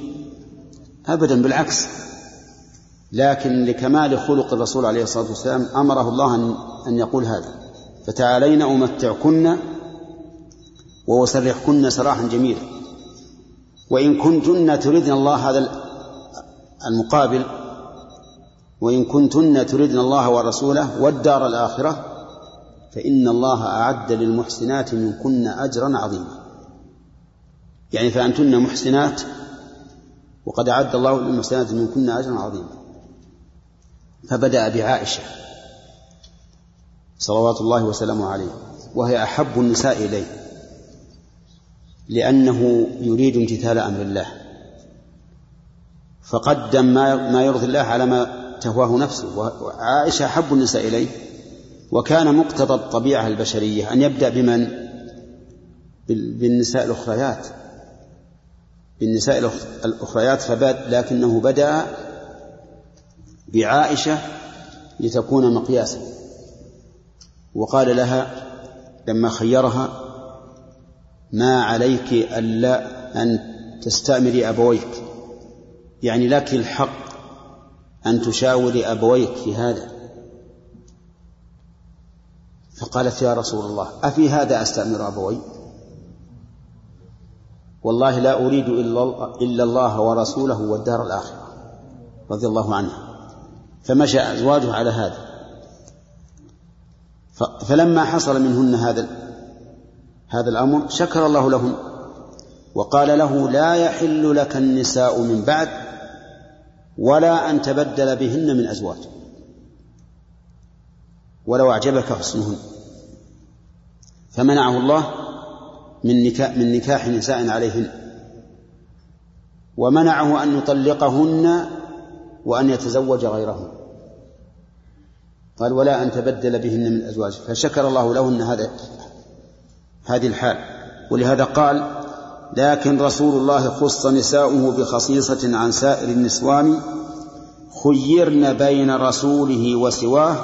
أبدا، بالعكس. لكن لكمال خلق الرسول عليه الصلاة والسلام أمره الله أن يقول هذا: فتعالينا أمتعكن وأسرحكن سراحا جميلا. وإن كنتن تردن الله، هذا المقابل، وإن كنتن تردن الله ورسوله والدار الآخرة فإن الله أعد للمحسنات منكن أجرا عظيما. يعني فأنتن محسنات وقد أعد الله للمحسنات منكن أجرا عظيما. فبدأ بعائشة صلوات الله وسلامه عليه، وهي أحب النساء إليه لأنه يريد امتثال أمر الله، فقدم ما يرضي الله على ما تهواه نفسه. وعائشة أحب النساء إليه، وكان مقتضى الطبيعة البشرية أن يبدأ بمن؟ بالنساء الأخريات، بالنساء الأخريات. لكنه بدأ بعائشة لتكون مقياسا، وقال لها لما خيرها: ما عليك ألا أن تستأمري أبويك، يعني لك الحق أن تشاوري أبويك في هذا. فقالت: يا رسول الله أفي هذا أستأمر أبوي؟ والله لا أريد إلا الله ورسوله والدار الآخرة، رضي الله عنه. فمشى أزواجه على هذا. فلما حصل منهن هذا هذا الأمر شكر الله لهم وقال له: لا يحل لك النساء من بعد ولا أن تبدل بهن من أزواج ولو أعجبك حسنهن. فمنعه الله من نكاح, من نكاح نساء عليهن، ومنعه أن يطلقهن وأن يتزوج غيرهن. قال ولا أن تبدل بهن من أزواج، فشكر الله لهن هذا هذه الحال. ولهذا قال لكن رسول الله خص نساؤه بخصيصة عن سائر النسوان خيرن بين رسوله وسواه.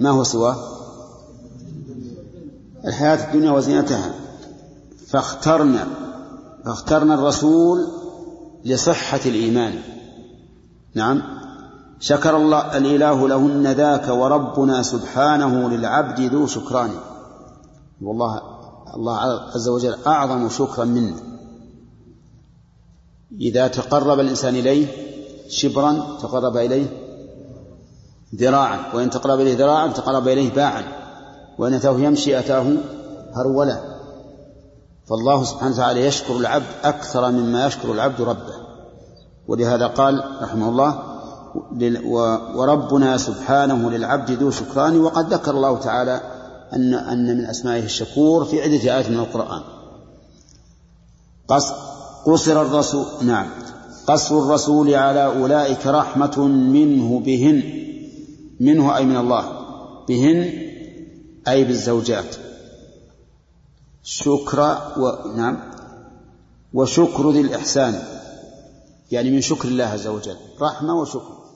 ما هو سواه؟ الحياة الدنيا وزينتها، فاخترنا فاخترنا الرسول لصحة الإيمان. نعم، شكر الله الإله لهن ذاك، وربنا سبحانه للعبد ذو شكران. والله الله عز وجل أعظم شكرا منه إذا تقرب الإنسان إليه شبرا تقرب إليه ذراعا، وإن تقرب إليه ذراعا تقرب إليه باعا، وإن أتاه يمشي أتاه هرولا. فالله سبحانه وتعالى يشكر العبد أكثر مما يشكر العبد ربه. ولهذا قال رحمه الله وربنا سبحانه للعبد ذو شكران. وقد ذكر الله تعالى أن, أن من أسمائه الشكور في عدة آيات من القرآن. قصر الرسول نعم قصر الرسول على أولئك رحمة منه بهن، منه أي من الله، بهن أي بالزوجات. شكر و... نعم وشكر ذي الإحسان، يعني من شكر الله عز وجل رحمة وشكر.